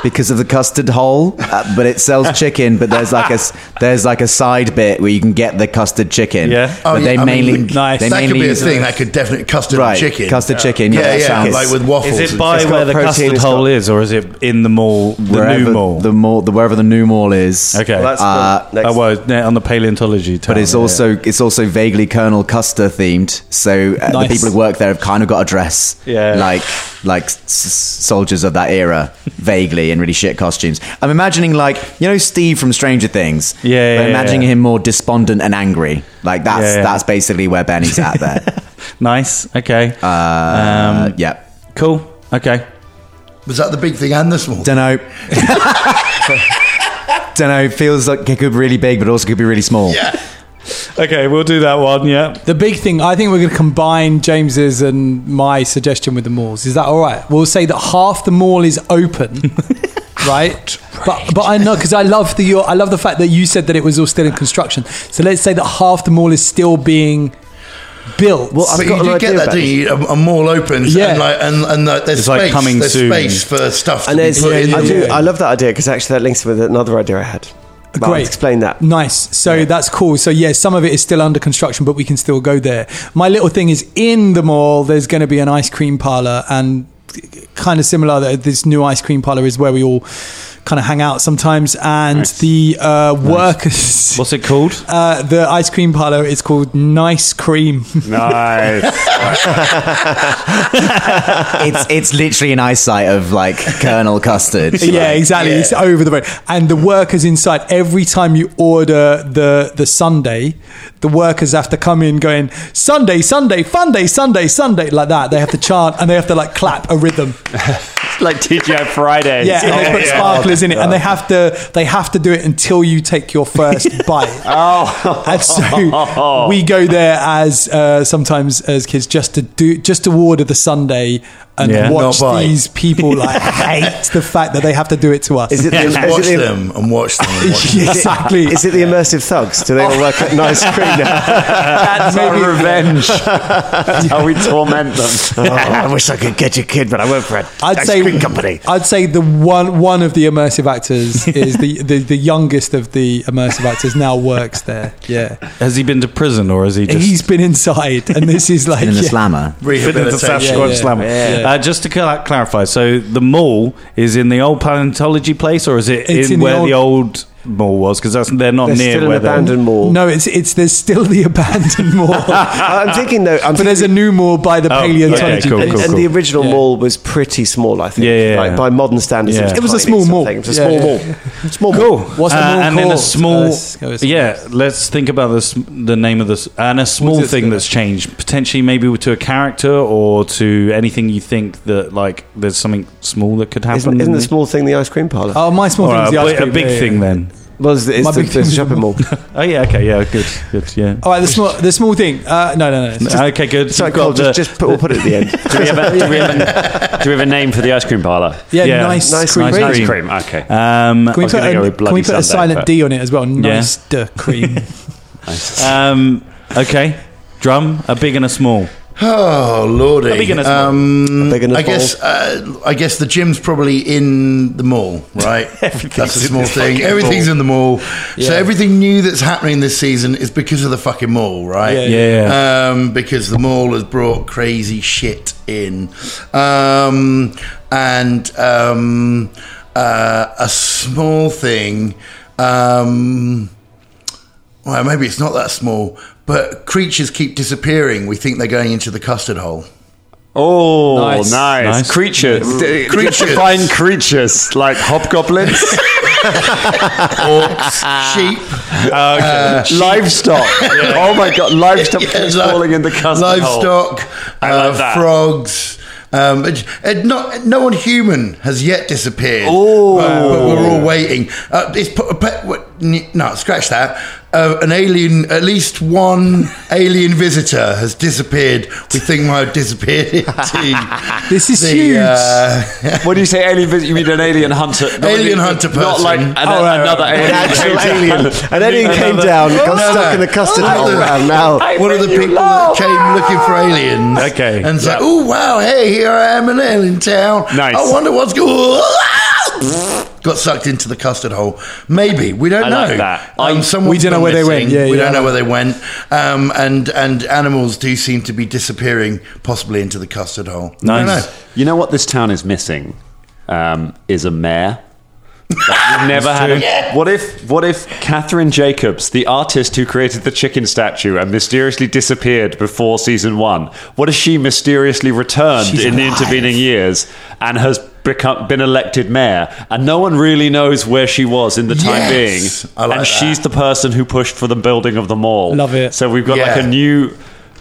because of the custard hole. Uh, but it sells chicken. But there's like a there's like a side bit where you can get the custard chicken. Yeah. Oh, but yeah, they I mainly mean, nice. They that mainly could be a thing. That could definitely custard right, chicken. Custard yeah. chicken. Yeah, yeah. yeah, yeah. Like with waffles. Is it by where the protein, custard hole got, is, or is it in the mall? The wherever, new mall. The mall. The, wherever the new mall is. Okay. Well, that's uh, cool. Oh, well, on the paleontology. Term, but it's yeah. also it's also vaguely Colonel Custer themed. So uh, nice. the people who work there have kind of got a dress. Yeah. Like like s- soldiers of that era, vaguely. In really shit costumes. I'm imagining, like, you know, Steve from Stranger Things. Yeah, yeah. I'm imagining yeah. him more despondent and angry. Like that's yeah, yeah. that's basically where Benny's at there. Nice. Okay. Uh, um, yeah. Cool. Okay. Was that the big thing and the small? Dunno. Dunno. Feels like it could be really big, but also could be really small. Yeah. Okay, we'll do that one, yeah. The big thing, I think we're going to combine James's and my suggestion with the malls. Is that all right? We'll say that half the mall is open, right? But but I know, because I love the your, I love the fact that you said that it was all still in construction. So let's say that half the mall is still being built. Well, I've but got you do get that, do you? A, a mall opens, yeah. and like and, and like, there's, space, like coming there's space for stuff and to be put yeah, in. Yeah, I, do, I love that idea, because actually that links with another idea I had. But great, explain that. Nice. So yeah. That's cool. So yeah, some of it is still under construction, but we can still go there. My little thing is, in the mall there's going to be an ice cream parlor, and kind of similar, this new ice cream parlor is where we all kind of hang out sometimes, and nice. the uh, nice. workers. What's it called? Uh, the ice cream parlor is called Nice Cream. Nice. it's it's literally an eyesight of like Colonel Custard. Yeah, like, exactly. Yeah. It's over the road, and the workers inside. Every time you order the the sundae, the workers have to come in going Sunday, Sunday, fun day, Sunday, Sunday, like that. They have to chant and they have to like clap a rhythm. Like T G I Fridays. Yeah, and oh, they put yeah. sparklers in it, and they have to they have to do it until you take your first bite. Oh, and so we go there as uh, sometimes as kids just to do just to order the sundae. And yeah, watch these people like hate the fact that they have to do it to us. Is it the, yeah. watch, is it the, them and watch them and watch them. Exactly. Is it the immersive thugs? Do they all work at Nice Cream now? That's our revenge. That's how we torment them. Oh, I wish I could get your kid, but I work for a I'd Nice say, Cream company. I'd say the one one of the immersive actors is the, the, the youngest of the immersive actors now works there. Yeah. Has he been to prison, or has he just... He's been inside, and this is like... In yeah. a slammer. Rehabilitated. Sasquatch yeah, yeah. slammer. Yeah. Yeah. Uh, just to clarify, so the mall is in the old paleontology place, or is it in, in where the old, the old mall was? Because that's they're not there's near still where an abandoned mall. No, it's it's there's still the abandoned mall. I'm thinking though, I'm but thinking there's a new mall by the oh, paleontology. Okay, cool, cool, cool. And, and the original yeah. mall was pretty small, I think. Yeah, yeah, yeah. Like by modern standards, yeah. it was, it was a small mall. It was a yeah, small yeah, mall. Yeah. Small cool. mall. What's uh, the mall and called? And then a small. Uh, let's yeah, let's think about this. The name of this and a small thing that's changed potentially, maybe to a character or to anything you think that like there's something small that could happen. Isn't, isn't the small thing the ice cream parlor? Oh, my small thing is the ice cream. A big thing then. Well, it's, it's the, the shopping mall. Oh yeah, okay, yeah, good, good, yeah. All right, the small, the small thing. Uh, no, no, no. Just, okay, good. Sorry, Carl, the, just, just put, we'll put it at the end. do, we have a, do, we have a, do we have a name for the ice cream parlour? Yeah, yeah. Nice, nice cream. Nice cream. cream. Okay. Um, can we put, a, can we put Sunday, a silent but... D on it as well? Nice yeah. cream. Nice. Um, okay, drum, a big and a small. Oh lordy, a big and a small. Um, a big and a I small. guess uh, I guess the gym's probably in the mall, right? That's a small thing. Everything's mall. in the mall, yeah. So everything new that's happening this season is because of the fucking mall, right? Yeah, yeah, yeah. Um, because the mall has brought crazy shit in, um, and um, uh, a small thing. Um, well, maybe it's not that small. But creatures keep disappearing. We think they're going into the custard hole. Oh, nice. nice. nice. Creatures. creatures. creatures. Fine creatures, like hobgoblins. Orcs, sheep. Uh, okay. uh, sheep. Livestock. Yeah. Oh, my God. Livestock yeah, keeps li- falling in the custard livestock, hole. Livestock, uh, frogs. Um, it, it not, no one human has yet disappeared. Oh. Uh, but we're all waiting. Uh, it's, no, scratch that. Uh, an alien, at least one alien visitor has disappeared. We think might have disappeared into This is the, huge. Uh, what do you say, alien visitor? You mean an alien hunter? Not alien an, hunter person. Not like an, oh, an, another alien. An actual alien. An alien came down, got no, stuck no. in the custard hole. Oh, now. I one of the people that came wow. looking for aliens. Okay. And said, yep. oh, wow, hey, here I am in alien town. Nice. I wonder what's going on. Got sucked into the custard hole. Maybe. We don't I know. Like that. Um, I, we don't know where missing. they went. Yeah, we yeah, don't know where they went. Um, and, and animals do seem to be disappearing, possibly into the custard hole. Nice. Know. You know what this town is missing? Um, is a mayor. Like we've never had yeah. What if what if Catherine Jacobs, the artist who created the chicken statue and mysteriously disappeared before season one, what if she mysteriously returned She's in alive. the intervening years and has become been elected mayor, and no one really knows where she was in the time yes. being, I like and that. She's the person who pushed for the building of the mall. Love it. So we've got yeah. like a new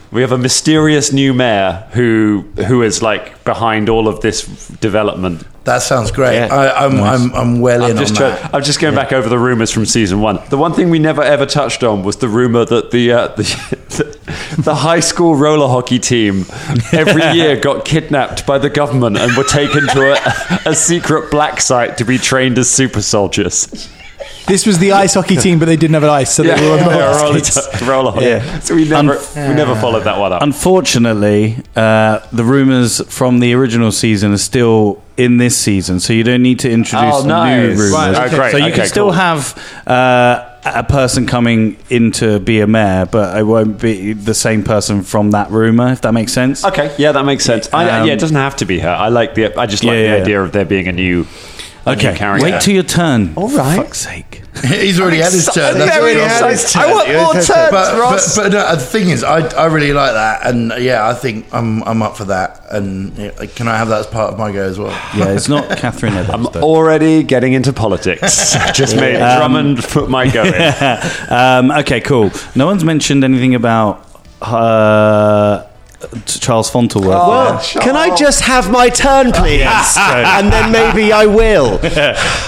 we have a mysterious new mayor who who is like behind all of this development. That sounds great. Yeah. I, I'm, nice. I'm, I'm well I'm in just on trying, that. I'm just going yeah. back over the rumours from season one. The one thing we never ever touched on was the rumour that the uh, the, the high school roller hockey team every year got kidnapped by the government and were taken to a, a secret black site to be trained as super soldiers. This was the ice hockey team, but they didn't have an ice, so yeah, they were on the roller hockey. Yeah. So we never, Unf- we never followed that one up. Unfortunately, uh, the rumours from the original season are still in this season, so you don't need to introduce oh, nice. new rumours. Right. Okay. Oh, so you okay, can still cool. have uh, a person coming in to be a mayor, but it won't be the same person from that rumour, if that makes sense. Okay, yeah, that makes sense. Um, I, yeah, it doesn't have to be her. I like the. I just like yeah, the yeah. idea of there being a new... Okay, wait till your turn. All right. For fuck's sake. He's already had his turn. That's already had his turn. I want more turns, but, Ross. But, but no, the thing is, I, I really like that. And yeah, I think I'm I'm up for that. And yeah, can I have that as part of my go as well? Yeah, it's not Catherine Evans. I'm already getting into politics. Just made um, Drummond put my go in. Yeah. Um, okay, cool. No one's mentioned anything about... Uh, Charles Fontelworth. Well, yeah. Can I just have my turn, please? And then maybe I will.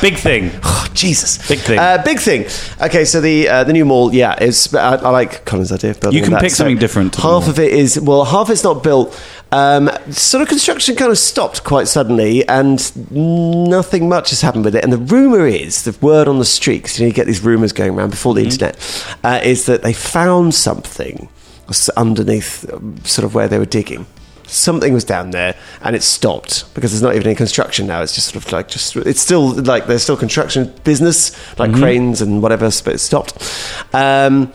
Big thing. Oh, Jesus. Big thing. Uh, big thing. Okay, so the uh, the new mall, yeah, is. I, I like Colin's idea of building. You can that. pick so something different. Half of it is, well, half it's not built. Um, sort of construction kind of stopped quite suddenly, and nothing much has happened with it. And the rumour is, the word on the streets, you know, you get these rumours going around before the mm-hmm. internet, uh, is that they found something underneath sort of where they were digging. Something was down there and it stopped because there's not even any construction now. It's just sort of like just it's still like there's still construction business like mm-hmm. cranes and whatever, but it stopped. Um,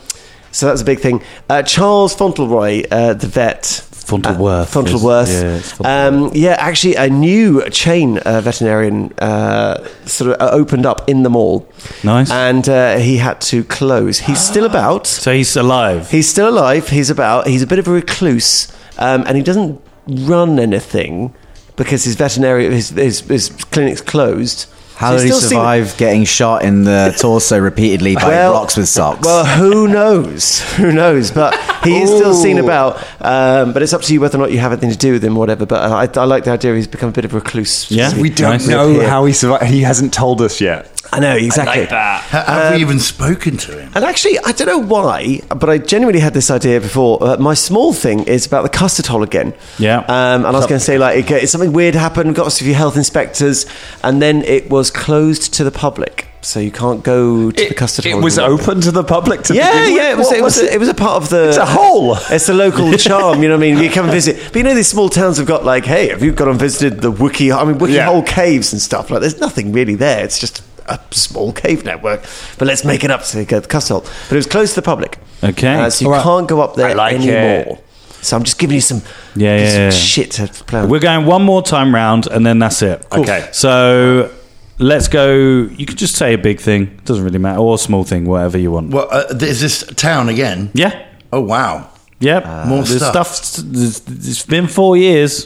so that's a big thing. Uh, Charles Fontelroy, uh, the vet. Fontelworth. Uh, Fontelworth. Is, yeah, um, yeah, actually a new chain uh, veterinarian uh, sort of opened up in the mall. Nice. And uh, he had to close. He's still about. So he's alive. He's still alive. He's about. He's a bit of a recluse um, and he doesn't run anything because his veterinary, his, his, his clinic's closed. How so did he survive seen... getting shot in the torso repeatedly by well, rocks with socks? Well, who knows? Who knows? But he is still seen about. Um, but it's up to you whether or not you have anything to do with him, whatever. But I, I like the idea he's become a bit of a recluse. Yeah, we don't nice. know how he survived. He hasn't told us yet. I know, exactly. I like that. H- have um, we even spoken to him? And actually, I don't know why, but I genuinely had this idea before. Uh, my small thing is about the custard hole again. Yeah. Um, and I was going to say, like, okay, something weird happened, got us a few health inspectors, and then it was closed to the public. So you can't go to it, the custard hole. It was open to the public to yeah, begin with? Yeah, it was, what, it, was a, it was a part of the... It's a hole! It's the local charm, you know what I mean? You come and visit. But you know these small towns have got like, hey, have you gone and visited the Wookiee... I mean, Wookiee yeah. Hole caves and stuff. Like, there's nothing really there. It's just a small cave network. But let's make it up to the custard hole. But it was closed to the public. Okay. Uh, so you right. can't go up there like anymore. It. So I'm just giving you some, yeah, yeah, some yeah. shit to play on. We're going one more time round, and then that's it. Cool. Okay. So... Let's go. You could just say a big thing. Doesn't really matter, or a small thing, whatever you want. Well, uh, is this town again? Yeah. Oh wow. Yep. Uh, More stuff. stuff. It's been four years.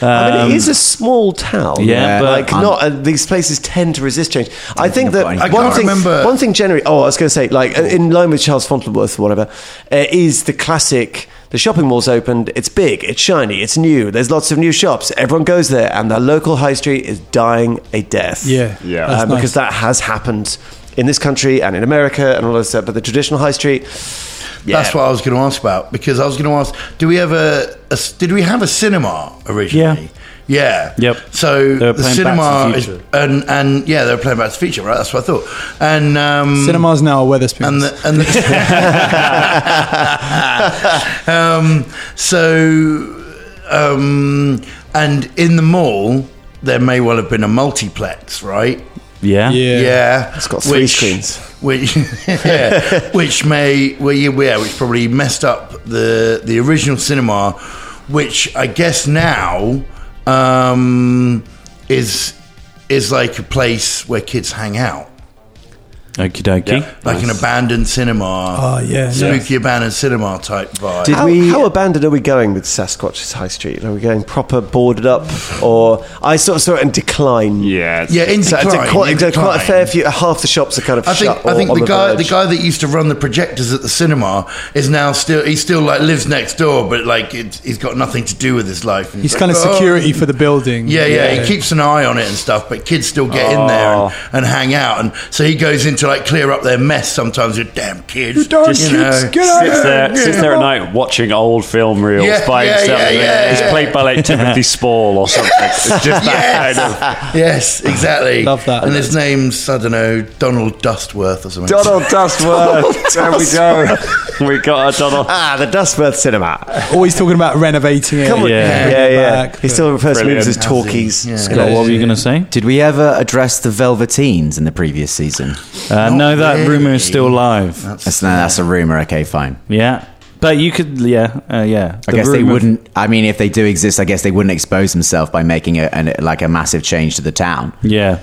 Um, I mean, it is a small town. Yeah, but like I'm, not. Uh, these places tend to resist change. I think that I one thing. Remember. One thing generally. Oh, I was going to say, like in line with Charles Fontelworth or whatever, uh, is the classic. The shopping mall's opened, it's big, it's shiny, it's new, there's lots of new shops, everyone goes there, and the local high street is dying a death. Yeah, yeah. Um, nice. Because that has happened in this country and in America and all that stuff, but the traditional high street... Yeah. That's what I was going to ask about, because I was going to ask, do we have a, a, did we have a cinema originally? Yeah. Yeah. Yep. So the cinema is, and and yeah, they were playing Back to the Future, right? That's what I thought. And um, cinema's now a Wetherspoons. And the, and the um, so um, and in the mall there may well have been a multiplex, right? Yeah. Yeah. Yeah. It's got three which, screens. Which yeah, which may well yeah, which probably messed up the the original cinema, which I guess now Um, is is like a place where kids hang out. Okie dokie. Yeah. Like nice. An abandoned cinema. Oh, yeah. Spooky yes. abandoned cinema type vibe. Did how, we, how abandoned are we going with Sasquatch's High Street? Are we going proper boarded up? Or I sort of saw it in decline. Yeah. Yeah, in so decline. Quite decline. Decline. Decline. A fair few, half the shops are kind of I shut think, I think the, the guy verge. the guy that used to run the projectors at the cinema is now still, he still like lives next door, but like it, he's got nothing to do with his life. And he's, he's kind like, of security oh. for the building. Yeah, yeah, yeah. He keeps an eye on it and stuff, but kids still get oh. in there and, and hang out. And so he goes into to like clear up their mess sometimes with damn kids. You don't just, you know, sits, there, sits there at night watching old film reels yeah, by yeah, himself. Yeah, yeah, he's yeah. played by like Timothy Spall or something. Yes, it's just yes, that kind of. Yes, exactly. Love that. And his name's, I don't know, Donald Dustworth or something. Donald Dustworth. There we go. We got a Donald. Ah, the Dustworth cinema. Always talking about renovating it. Come on. Yeah, yeah, yeah. Back, he still refers to movies as talkies. Yeah. Scott, what were you going to say? Did we ever address the Velveteens in the previous season? Uh, no, that really. Rumor is still live. That's, that's, no, that's a rumor. Okay, fine. Yeah, but you could, yeah, uh, yeah. I the guess they wouldn't. I mean, if they do exist, I guess they wouldn't expose themselves by making a, an, like a massive change to the town. Yeah,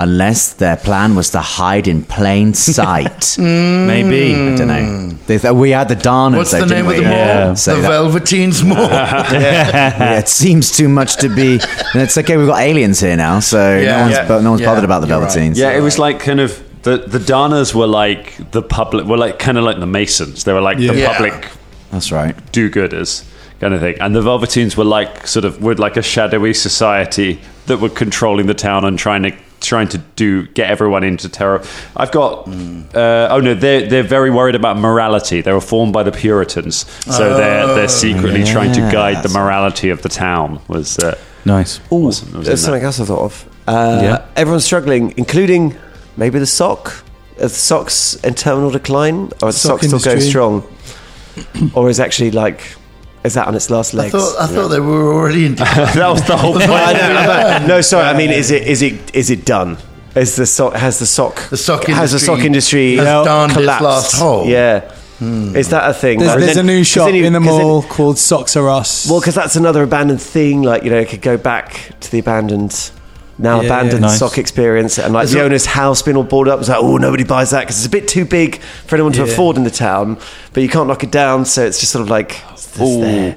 unless their plan was to hide in plain sight. mm. Maybe I don't know. They th- we had the Darners. What's though, the name of the mall? Yeah. So the that- Velveteens Mall. yeah. yeah, it seems too much to be. And it's okay. We've got aliens here now, so yeah, no one's, yeah, no one's yeah, bothered about the Velveteens. Right. Yeah, so, it was like kind of. The the Darners were like the public, were like kind of like the Masons. They were like yeah. the public. That's right. Do-gooders kind of thing. And the Velveteens were like sort of were like a shadowy society that were controlling the town and trying to trying to do get everyone into terror. I've got. Mm. Uh, oh no, they're they're very worried about morality. They were formed by the Puritans, so oh. they're they're secretly yeah. trying to guide That's the morality of the town. Was uh, nice. Oh, there's something else I thought of. Uh, yeah. Everyone's struggling, including. Maybe the sock? Are the socks in terminal decline? Or is the sock, sock still going strong? Or is actually like... Is that on its last legs? I thought, I yeah. thought they were already in decline. That was the whole point. no, no, sorry. I mean, is it is it is it done? Is the sock... Has the sock... The sock has the sock industry has done its last hole? Yeah. Hmm. Is that a thing? There's, there's then, a new shop then, in the mall then, called Socks Are Us. Well, because that's another abandoned thing. Like, you know, it could go back to the abandoned... Now yeah, abandoned yeah, nice. Sock experience, and like is the it, owner's house been all bought up. It's like, oh, nobody buys that because it's a bit too big for anyone to yeah. afford in the town. But you can't knock it down, so it's just sort of like, oh, there.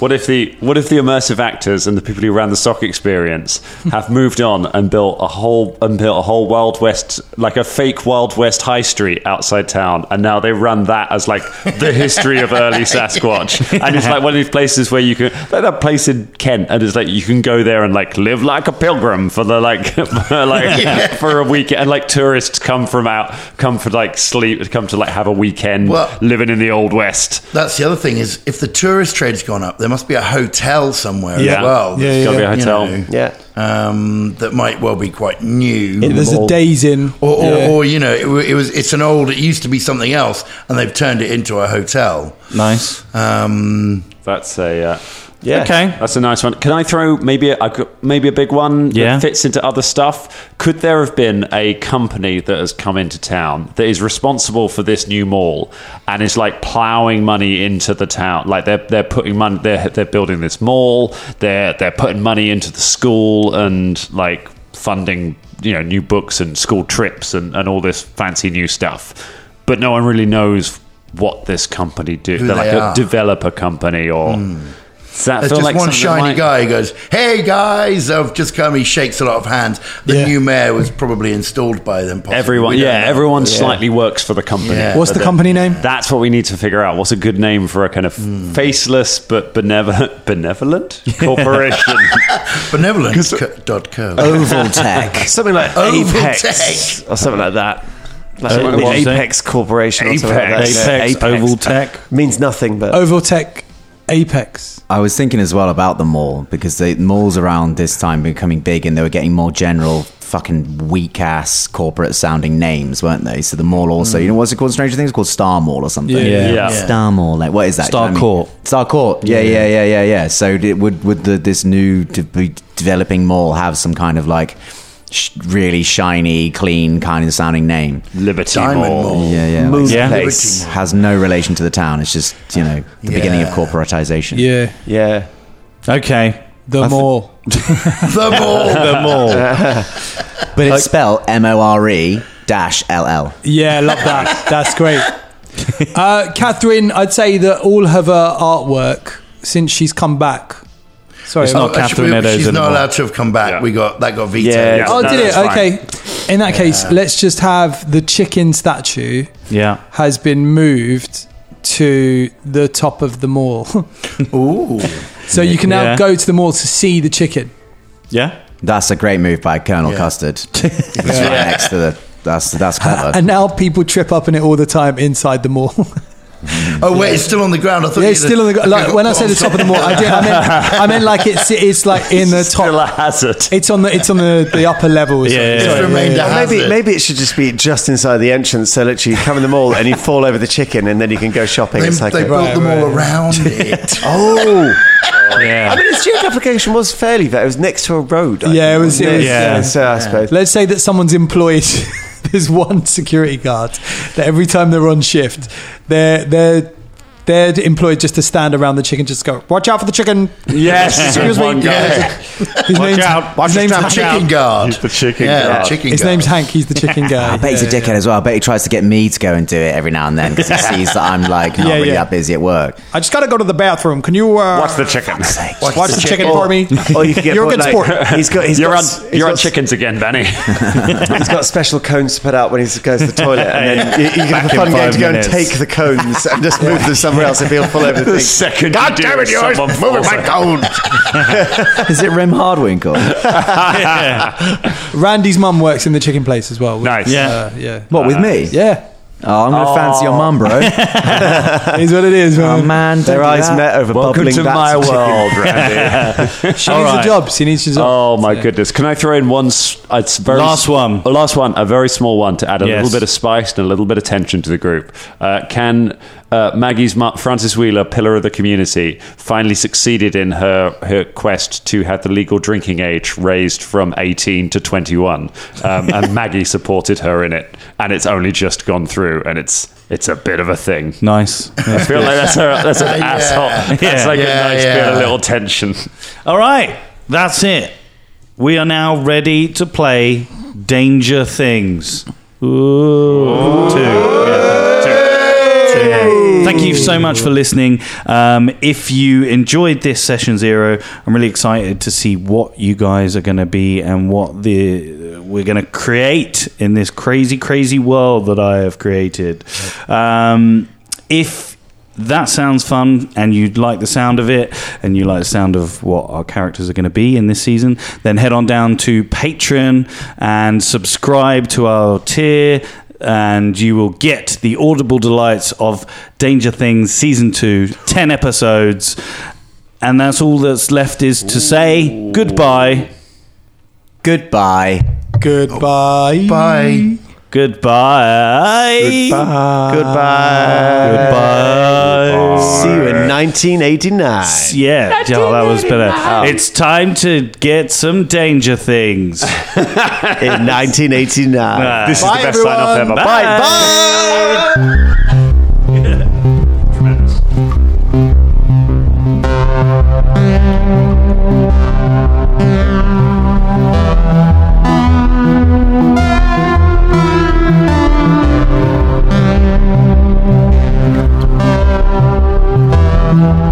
What if the what if the immersive actors and the people who ran the sock experience have moved on and built a whole and built a whole Wild West, like a fake Wild West high street outside town, and now they run that as like the history of early Sasquatch, and it's like one of these places where you can like that place in Kent, and it's like you can go there and like live like a pilgrim for the like for, like yeah. for a weekend, and like tourists come from out come for like sleep come to like have a weekend well, living in the Old West. That's the other thing is if the tourist trade's gone up, there must be a hotel somewhere yeah. as well. Yeah, yeah, gotta yeah. be a hotel. You know, yeah. Um, that might well be quite new. It, there's or, a Days Inn, or, or, yeah. or you know, it, it was. It's an old. It used to be something else, and they've turned it into a hotel. Nice. Um, That's a. Uh, Yeah. Okay, that's a nice one. Can I throw maybe a, maybe a big one yeah. that fits into other stuff? Could there have been a company that has come into town that is responsible for this new mall and is like ploughing money into the town? Like they're they're putting money, they're they're building this mall, they're they're putting money into the school and like funding you know new books and school trips and, and all this fancy new stuff, but no one really knows what this company do. Who they're they like are. A developer company or. Mm. There's just like one shiny like- guy who goes, hey guys, I've just come. He shakes a lot of hands. The yeah. new mayor was probably installed by them. Possibly. Everyone, yeah, know. everyone yeah. slightly works for the company. Yeah. What's but the company name? That's what we need to figure out. What's a good name for a kind of mm. faceless but benevolent, benevolent corporation? benevolent dot co. Oval Tech. something like Oval Apex Tech. Or something like that. Like uh, the Apex saying? Corporation. Apex. Or something like that. Apex. Apex. Oval Tech. Means nothing but. Oval Tech. Apex. I was thinking as well about the mall because the malls around this time becoming big and they were getting more general fucking weak ass corporate sounding names, weren't they? So the mall also, mm. you know, what's it called? Stranger Things, it's called Star Mall or something. Yeah, yeah. yeah. Star Mall. Like what is that? Star I mean, Court. Star Court. Yeah, yeah, yeah, yeah, yeah. So it would would the, this new de- developing mall have some kind of like sh- really shiny, clean kind of sounding name? Liberty Diamond Mall. Mall. Yeah, yeah. Like, yeah. Place has no relation to the town. It's just you know the yeah. beginning of corporatization. Yeah, yeah. Okay, the th- mall. the mall. the mall. But it's like, spelled M O R E dash L L. Yeah, love that. That's great. uh, Catherine, I'd say that all of her artwork since she's come back. Sorry, it's not Catherine Meadows anymore. She's not allowed to have come back. Yeah. We got that got vetoed. Yeah, yeah. Oh, no, did it? Okay. In that yeah. case, let's just have the chicken statue. Yeah, has been moved to the top of the mall. Ooh! So you can now yeah. go to the mall to see the chicken. Yeah, that's a great move by Colonel yeah. Custard. It's yeah. right yeah. next to the. That's that's clever. And now people trip up in it all the time inside the mall. Oh wait, it's still on the ground. I thought yeah, it's still on the ground. Like, when I say the top of the mall, I, did, I meant I meant like it's it's like in the top. It's still a hazard. It's on the it's on the, the upper levels. Yeah, yeah, yeah, yeah, yeah, yeah. Maybe maybe it should just be just inside the entrance. So literally, you come in the mall and you fall over the chicken, and then you can go shopping. They, it's like they built right, them all right. around it. Oh. Yeah. I mean, the student application was fairly vague. It was next to a road. I yeah, think. it was. It was yeah. yeah, so I suppose. Yeah. Let's say that someone's employed. There's one security guard that every time they're on shift, they're they're they're employed just to stand around the chicken, just go, watch out for the chicken. Yes, excuse me. Yeah. His watch name's, out. Watch his name's Hank. Chicken guard. He's the chicken yeah, guard. Chicken his guard. name's Hank. He's the chicken guard. I bet he's yeah, a dickhead yeah. as well. I bet he tries to get me to go and do it every now and then because he sees that I'm like not yeah, really yeah. that busy at work. I just got to go to the bathroom. Can you uh, watch the chicken? Watch, watch the, the chicken, chicken or, for me. Or you can get you're a good like, sport. He's got. He's you're got, on. He's you're got, on chickens again, Benny. He's got special cones to put out when he goes to the toilet, and then you can have a fun game to go and take the cones and just move them somewhere else if he'll fall over the thing. The second God damn it, yours! Move it, my cone! Is it Rem Hardwinkle? yeah. Randy's mum works in the chicken place as well. Which, nice. Yeah. Uh, yeah. What, with uh, me? Yeah. Oh, I'm going to oh. fancy your mum, bro. It's what it is, man. Oh, man. Their eyes that. met over Welcome bubbling to my world, Randy. She All needs right. a job. She needs a job. Oh, my yeah. goodness. Can I throw in one? It's very last one. Last one. A very small one to add a yes. little bit of spice and a little bit of tension to the group. Uh, can... Uh, Maggie's Ma- Frances Wheeler, pillar of the community, finally succeeded in her, her quest to have the legal drinking age raised from eighteen to twenty-one, um, and Maggie supported her in it, and it's only just gone through, and it's it's a bit of a thing. Nice. I feel like that's, her, that's an yeah. asshole. That's yeah. like yeah, a nice yeah. bit of little tension. All right, that's it. We are now ready to play Danger Things. Ooh. Two. Yeah. Thank you so much for listening. Um, if you enjoyed this session zero, I'm really excited to see what you guys are going to be and what the we're going to create in this crazy, crazy world that I have created. Um, if that sounds fun and you like the sound of it and you like the sound of what our characters are going to be in this season, then head on down to Patreon and subscribe to our tier, and you will get the audible delights of Danger Things Season two, ten episodes. And that's all that's left is to say Ooh. goodbye. Goodbye. Goodbye. Bye. Goodbye. Goodbye. Goodbye. Goodbye. See you in nineteen eighty-nine. Yeah, nineteen eighty-nine. Oh, that was better. Oh. It's time to get some Danger Things. In nineteen eighty-nine. Uh, this is bye, the best everyone. sign-off ever. Bye. Bye. Bye. Thank you.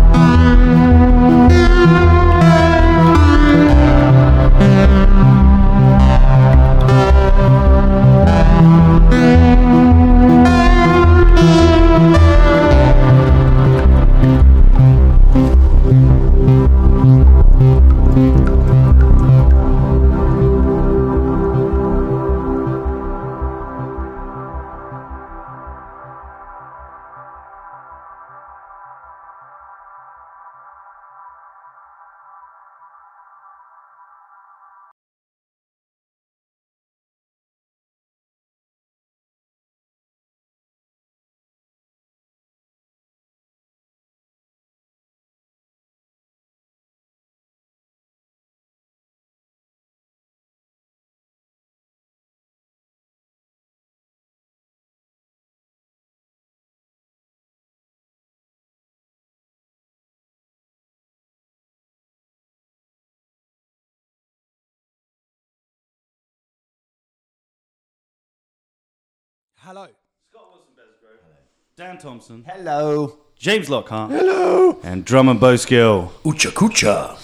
Hello. Scott Wilson-Besgrove. Hello. Dan Thompson. Hello. James Lockhart. Hello. And Drum and Bow Skill. Oocha coocha.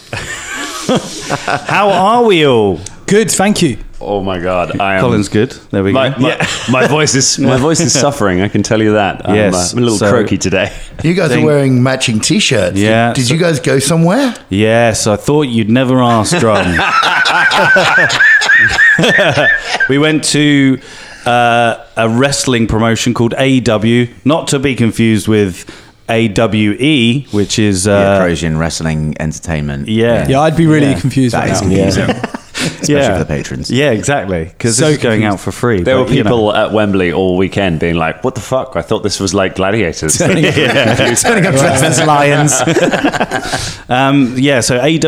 How are we all? Good, thank you. Oh my God, I am. Colin's good. There we my, go. My, yeah. my voice is my voice is suffering. I can tell you that. Yes, I'm, uh, I'm a little so, croaky today. You guys Ding. are wearing matching T-shirts. Yeah. Did, did so, you guys go somewhere? Yes, I thought you'd never ask, Drum. We went to uh, a wrestling promotion called A E W, not to be confused with A W E, which is uh, yeah, Croatian Wrestling Entertainment. Yeah, yeah. I'd be really yeah. confused. That is confusing. Yeah. Especially yeah. for the patrons. Yeah, exactly. Because so this is going out for free. There but, were people you know. at Wembley all weekend being like, what the fuck? I thought this was like gladiators. Turning up as lions. um, yeah, so A E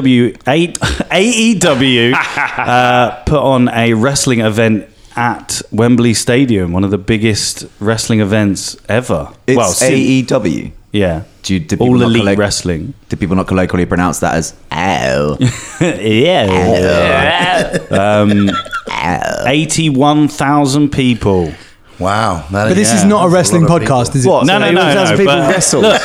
W uh, put on a wrestling event at Wembley Stadium, one of the biggest wrestling events ever. It's well, A E W. Yeah. Do you, did All Elite colloqu- Wrestling. Did people not colloquially pronounce that as ow? Yeah. Ow. Um, ow. eighty-one thousand people. Wow. But is, this yeah, is not a wrestling a podcast, is it? What? No, so no, no. no people but, wrestle. Look,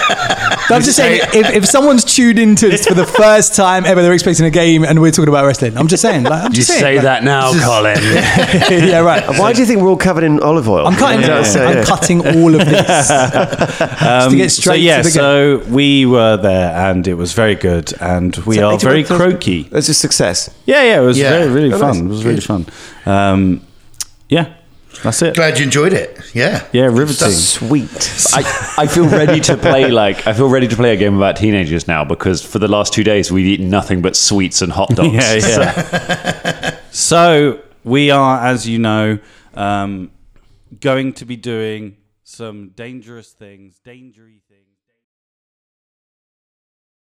I'm just saying, if, if someone's tuned into this for the first time ever, they're expecting a game and we're talking about wrestling. I'm just saying. Like, I'm just you saying, say like, that now, just, Colin. Yeah, right. Why so, do you think we're all covered in olive oil? I'm cutting, yeah, yeah, yeah. I'm cutting all of this. um, to get straight so, yeah, to the so game. We were there and it was very good and we so are very croaky. It was a success. Yeah, yeah. It was yeah. very, really oh, fun. Nice. It was really fun. Um, yeah. That's it. Glad you enjoyed it. Yeah. Yeah, riveting. That's sweet. I, I feel ready to play like I feel ready to play a game about teenagers now because for the last two days we've eaten nothing but sweets and hot dogs. Yeah, yeah. So. so we are, as you know, um, going to be doing some dangerous things, dangery